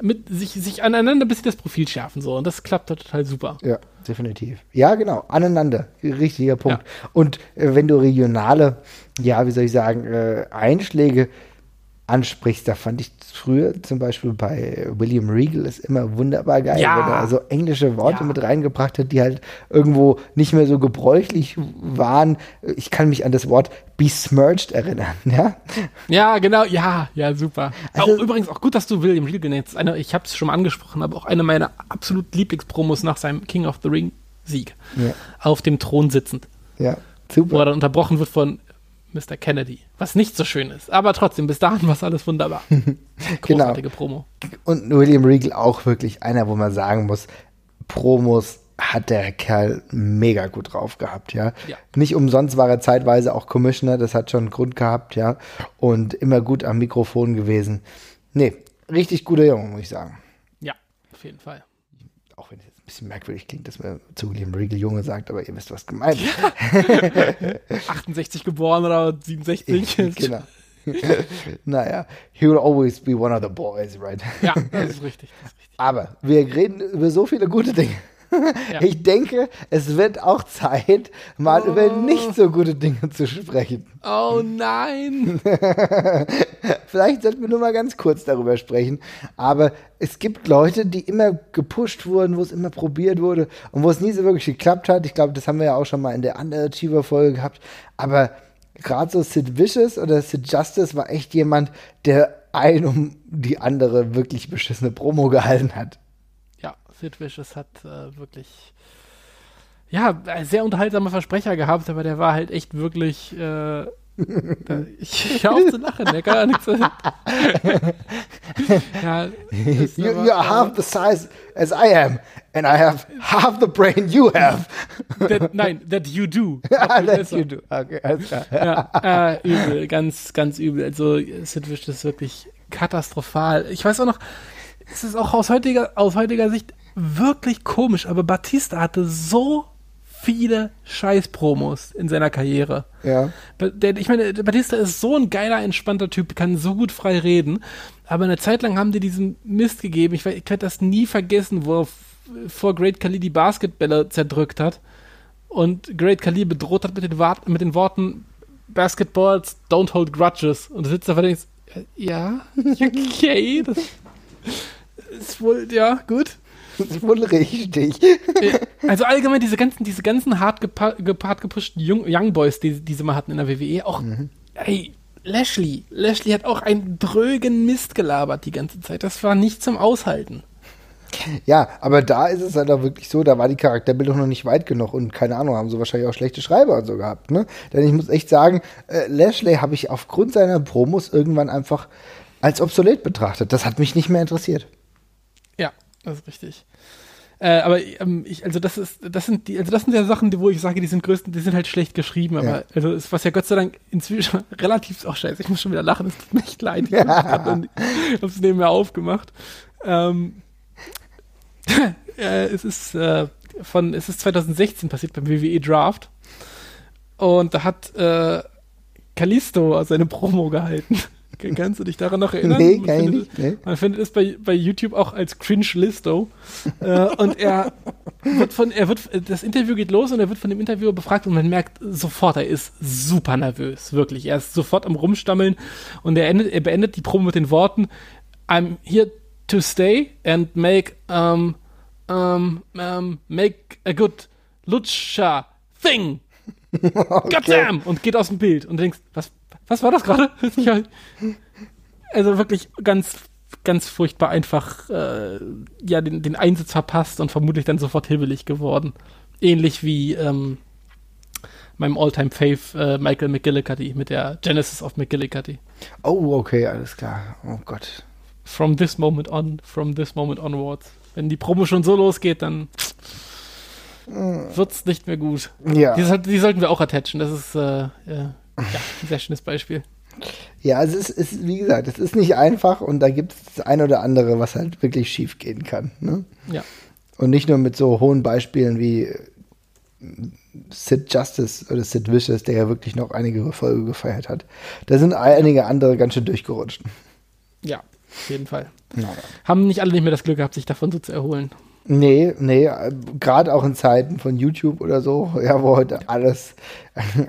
mit sich aneinander ein bisschen das Profil schärfen, so, und das klappt total super. Ja, definitiv. Ja, genau, aneinander, richtiger Punkt. Ja. Und wenn du regionale, ja, wie soll ich sagen, Einschläge ansprichst, da fand ich früher zum Beispiel bei William Regal ist immer wunderbar geil, wenn er so englische Worte mit reingebracht hat, die halt irgendwo nicht mehr so gebräuchlich waren. Ich kann mich an das Wort besmirched erinnern, ja? Ja, genau, ja, super. Also, übrigens auch gut, dass du William Regal nennst. Ich habe es schon mal angesprochen, aber auch eine meiner absolut Lieblingspromos nach seinem King of the Ring-Sieg. Ja. Auf dem Thron sitzend. Ja, super. Wo er dann unterbrochen wird von Mr. Kennedy, was nicht so schön ist. Aber trotzdem, bis dahin war es alles wunderbar. Großartige Promo. Und William Regal auch wirklich einer, wo man sagen muss, Promos hat der Kerl mega gut drauf gehabt, ja? Ja. Nicht umsonst war er zeitweise auch Commissioner, das hat schon einen Grund gehabt, ja. Und immer gut am Mikrofon gewesen. Nee, richtig guter Junge, muss ich sagen. Ja, auf jeden Fall. Auch wenn es jetzt ein bisschen merkwürdig klingt, dass man zu William Regal Junge sagt, aber ihr wisst, was gemeint ist. Ja. 68 geboren oder 67. Genau. Naja, he will always be one of the boys, right? Ja, das ist richtig. Aber wir reden über so viele gute Dinge. Ja. Ich denke, es wird auch Zeit, mal über nicht so gute Dinge zu sprechen. Oh nein! Vielleicht sollten wir nur mal ganz kurz darüber sprechen. Aber es gibt Leute, die immer gepusht wurden, wo es immer probiert wurde und wo es nie so wirklich geklappt hat. Ich glaube, das haben wir ja auch schon mal in der Underachiever-Folge gehabt. Aber gerade so Sid Vicious oder Sid Justice war echt jemand, der ein um die andere wirklich beschissene Promo gehalten hat. Sid Vicious hat wirklich ja, sehr unterhaltsame Versprecher gehabt, aber der war halt echt wirklich, ich hör auf zu lachen, der kann nichts. Ja, you are half the size as I am and I have half the brain you have. That you do. That you do. Okay, alles klar. Ja, übel, ganz, ganz übel. Also Sid Vicious ist wirklich katastrophal. Ich weiß auch noch, es ist auch aus heutiger Sicht wirklich komisch, aber Batista hatte so viele Scheiß-Promos in seiner Karriere. Ja. Ich meine, Batista ist so ein geiler, entspannter Typ, kann so gut frei reden, aber eine Zeit lang haben die diesen Mist gegeben. Ich werde das nie vergessen, wo er vor Great Khalil die Basketbälle zerdrückt hat und Great Khalil bedroht hat mit den Worten Basketballs don't hold grudges. Und du sitzt da und denkst, ja, okay, das ist wohl, ja, gut. Das ist wohl richtig. Also allgemein diese ganzen hart gepushten Young Boys, die sie mal hatten in der WWE, auch ey, Lashley hat auch einen drögen Mist gelabert die ganze Zeit. Das war nicht zum Aushalten. Ja, aber da ist es halt auch wirklich so, da war die Charakterbildung noch nicht weit genug und keine Ahnung, haben sie wahrscheinlich auch schlechte Schreiber und so gehabt, ne? Denn ich muss echt sagen, Lashley habe ich aufgrund seiner Promos irgendwann einfach als obsolet betrachtet. Das hat mich nicht mehr interessiert. Ja. Das ist richtig. Das sind ja Sachen, wo ich sage, die sind halt schlecht geschrieben, aber ja. Also ist, was ja Gott sei Dank inzwischen relativ auch scheiße, ich muss schon wieder lachen, es tut mir echt leid. Ich hab's nebenher aufgemacht. Es ist 2016 passiert beim WWE Draft und da hat Kalisto seine Promo gehalten. Kannst du dich daran noch erinnern? Nee, man findet es bei YouTube auch als Cringe-Listo. Und das Interview geht los und er wird von dem Interviewer befragt und man merkt sofort, er ist super nervös, wirklich. Er ist sofort am Rumstammeln und er beendet die Promo mit den Worten I'm here to stay and make a good Lucha thing. Okay. Goddamn! Und geht aus dem Bild und denkst, was war das gerade? Also wirklich ganz, ganz furchtbar einfach den Einsatz verpasst und vermutlich dann sofort hibbelig geworden. Ähnlich wie meinem All-Time-Fave Michael McGillicuddy mit der Genesis of McGillicuddy. Oh, okay, alles klar. Oh Gott. From this moment onwards. Wenn die Promo schon so losgeht, dann wird's nicht mehr gut. Ja. Die sollten wir auch attachen. Das ist ja, ein sehr schönes Beispiel. Ja, es ist, wie gesagt, es ist nicht einfach und da gibt es das ein oder andere, was halt wirklich schief gehen kann. Ne? Ja. Und nicht nur mit so hohen Beispielen wie Sid Justice oder Sid Vicious, der ja wirklich noch einige Erfolge gefeiert hat. Da sind einige andere ganz schön durchgerutscht. Ja, auf jeden Fall. Ja. Haben nicht alle nicht mehr das Glück gehabt, sich davon so zu erholen. Nee, gerade auch in Zeiten von YouTube oder so, ja, wo heute alles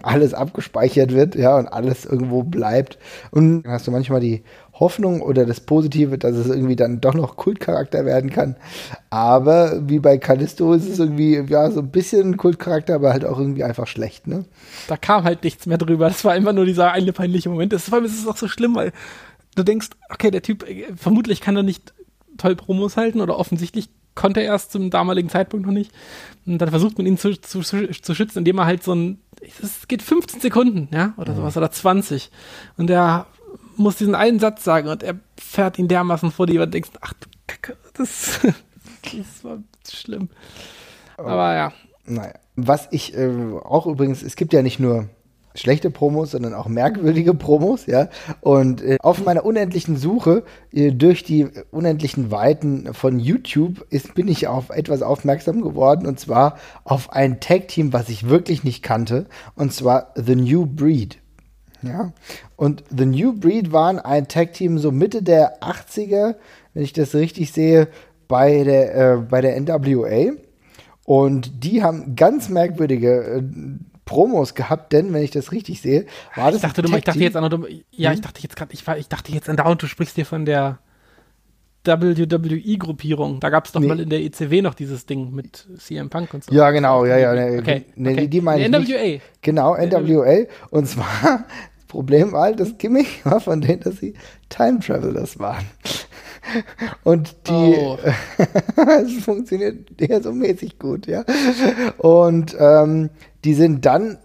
abgespeichert wird, ja, und alles irgendwo bleibt. Und dann hast du manchmal die Hoffnung oder das Positive, dass es irgendwie dann doch noch Kultcharakter werden kann. Aber wie bei Kalisto ist es irgendwie, ja, so ein bisschen Kultcharakter, aber halt auch irgendwie einfach schlecht, ne? Da kam halt nichts mehr drüber. Das war einfach nur dieser eine peinliche Moment. Vor allem ist es auch so schlimm, weil du denkst, okay, der Typ, vermutlich kann er nicht toll Promos halten oder offensichtlich konnte er erst zum damaligen Zeitpunkt noch nicht. Und dann versucht man ihn zu schützen, indem er halt so ein, es geht 15 Sekunden, ja, oder sowas, oder 20. Und er muss diesen einen Satz sagen und er fährt ihn dermaßen vor, die jemand denkt, ach du Kacke, das war schlimm. Aber ja. Naja. Was ich auch übrigens, es gibt ja nicht nur schlechte Promos, sondern auch merkwürdige Promos, ja. Und auf meiner unendlichen Suche durch die unendlichen Weiten von YouTube bin ich auf etwas aufmerksam geworden, und zwar auf ein Tag-Team, was ich wirklich nicht kannte, und zwar The New Breed. Ja. Und The New Breed waren ein Tag-Team so Mitte der 80er, wenn ich das richtig sehe, bei der NWA. Und die haben ganz merkwürdige Promos gehabt, denn, wenn ich das richtig sehe, war das ich dachte jetzt an Down, du sprichst dir von der WWE-Gruppierung. Da gab es doch mal in der ECW noch dieses Ding mit CM Punk und so. Ja, genau, ja. Okay. Nee, die meine ich NWA. Genau, NWA. Und zwar, das Problem war, das Gimmick war von denen, dass sie Time Travelers waren. Und die, es funktioniert ja so mäßig gut, ja. Und die sind dann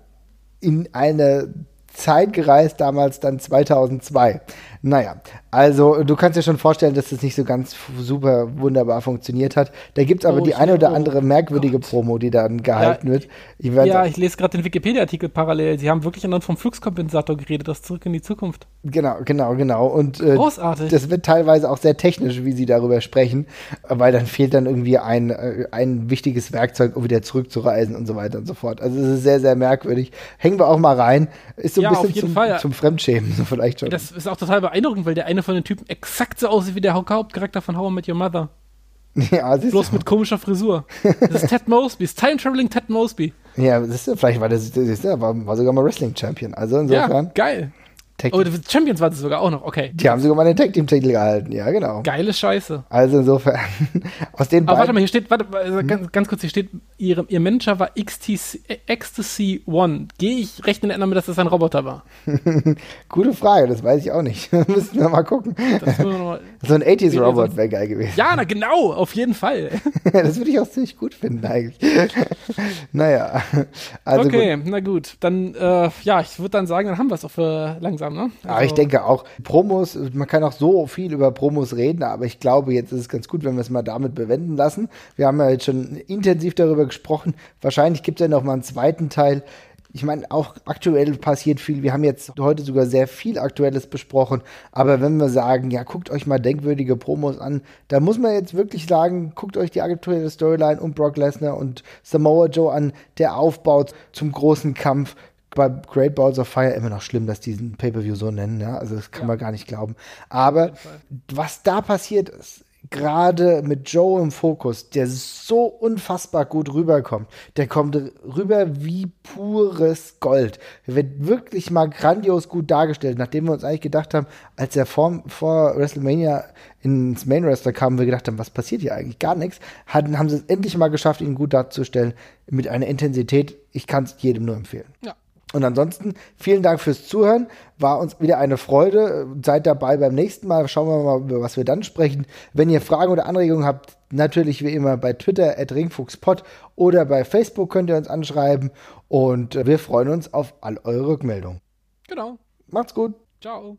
in eine Zeit gereist, damals dann 2002. Naja, also du kannst dir schon vorstellen, dass das nicht so ganz super wunderbar funktioniert hat. Da gibt es aber die eine oder andere merkwürdige Promo, die dann gehalten wird. Ich lese gerade den Wikipedia-Artikel parallel. Sie haben wirklich dann vom Fluxkompensator geredet, das Zurück in die Zukunft. Genau. Und großartig. Das wird teilweise auch sehr technisch, wie sie darüber sprechen, weil dann fehlt dann irgendwie ein wichtiges Werkzeug, um wieder zurückzureisen und so weiter und so fort. Also es ist sehr, sehr merkwürdig. Hängen wir auch mal rein. Ist so ein bisschen zum Fremdschämen so vielleicht schon. Das ist auch total beeindruckend, weil der eine von den Typen exakt so aussieht wie der Hauptcharakter von How I Met Your Mother. Ja, bloß mit komischer Frisur. Das ist Ted Mosby, ist Time-Traveling Ted Mosby. Ja, das ist, vielleicht war war sogar mal Wrestling-Champion. Also insofern. Ja, geil. Champions waren sie sogar auch noch, okay. Die haben sogar mal den Tag-Team-Titel gehalten, ja, genau. Geile Scheiße. Also insofern, aus den beiden... Warte mal, ganz kurz, hier steht, ihr Manager war Ecstasy One. Gehe ich rechnen damit, dass das ein Roboter war? Gute Frage, das weiß ich auch nicht. Müssen wir mal gucken. So ein 80s-Robot wäre geil gewesen. Ja, na genau, auf jeden Fall. Das würde ich auch ziemlich gut finden eigentlich. Naja. Also okay, gut. Na gut. Dann, ich würde dann sagen, dann haben wir es auch für langsam. Ne? Also aber ich denke auch, Promos, man kann auch so viel über Promos reden, aber ich glaube, jetzt ist es ganz gut, wenn wir es mal damit bewenden lassen. Wir haben ja jetzt schon intensiv darüber gesprochen. Wahrscheinlich gibt es ja noch mal einen zweiten Teil. Ich meine, auch aktuell passiert viel. Wir haben jetzt heute sogar sehr viel Aktuelles besprochen. Aber wenn wir sagen, ja, guckt euch mal denkwürdige Promos an, da muss man jetzt wirklich sagen, guckt euch die aktuelle Storyline um Brock Lesnar und Samoa Joe an, der aufbaut zum großen Kampf. Bei Great Balls of Fire immer noch schlimm, dass die diesen Pay-Per-View so nennen, ja? Also das kann man gar nicht glauben. Aber was da passiert ist, gerade mit Joe im Fokus, der so unfassbar gut rüberkommt, der kommt rüber wie pures Gold. Der wird wirklich mal grandios gut dargestellt, nachdem wir uns eigentlich gedacht haben, als er vor WrestleMania ins Main Roster kam, wir gedacht haben, was passiert hier eigentlich? Gar nichts. Haben sie es endlich mal geschafft, ihn gut darzustellen, mit einer Intensität, ich kann es jedem nur empfehlen. Ja. Und ansonsten, vielen Dank fürs Zuhören. War uns wieder eine Freude. Seid dabei beim nächsten Mal. Schauen wir mal, über was wir dann sprechen. Wenn ihr Fragen oder Anregungen habt, natürlich wie immer bei Twitter @ringfuchspod oder bei Facebook könnt ihr uns anschreiben. Und wir freuen uns auf all eure Rückmeldungen. Genau. Macht's gut. Ciao.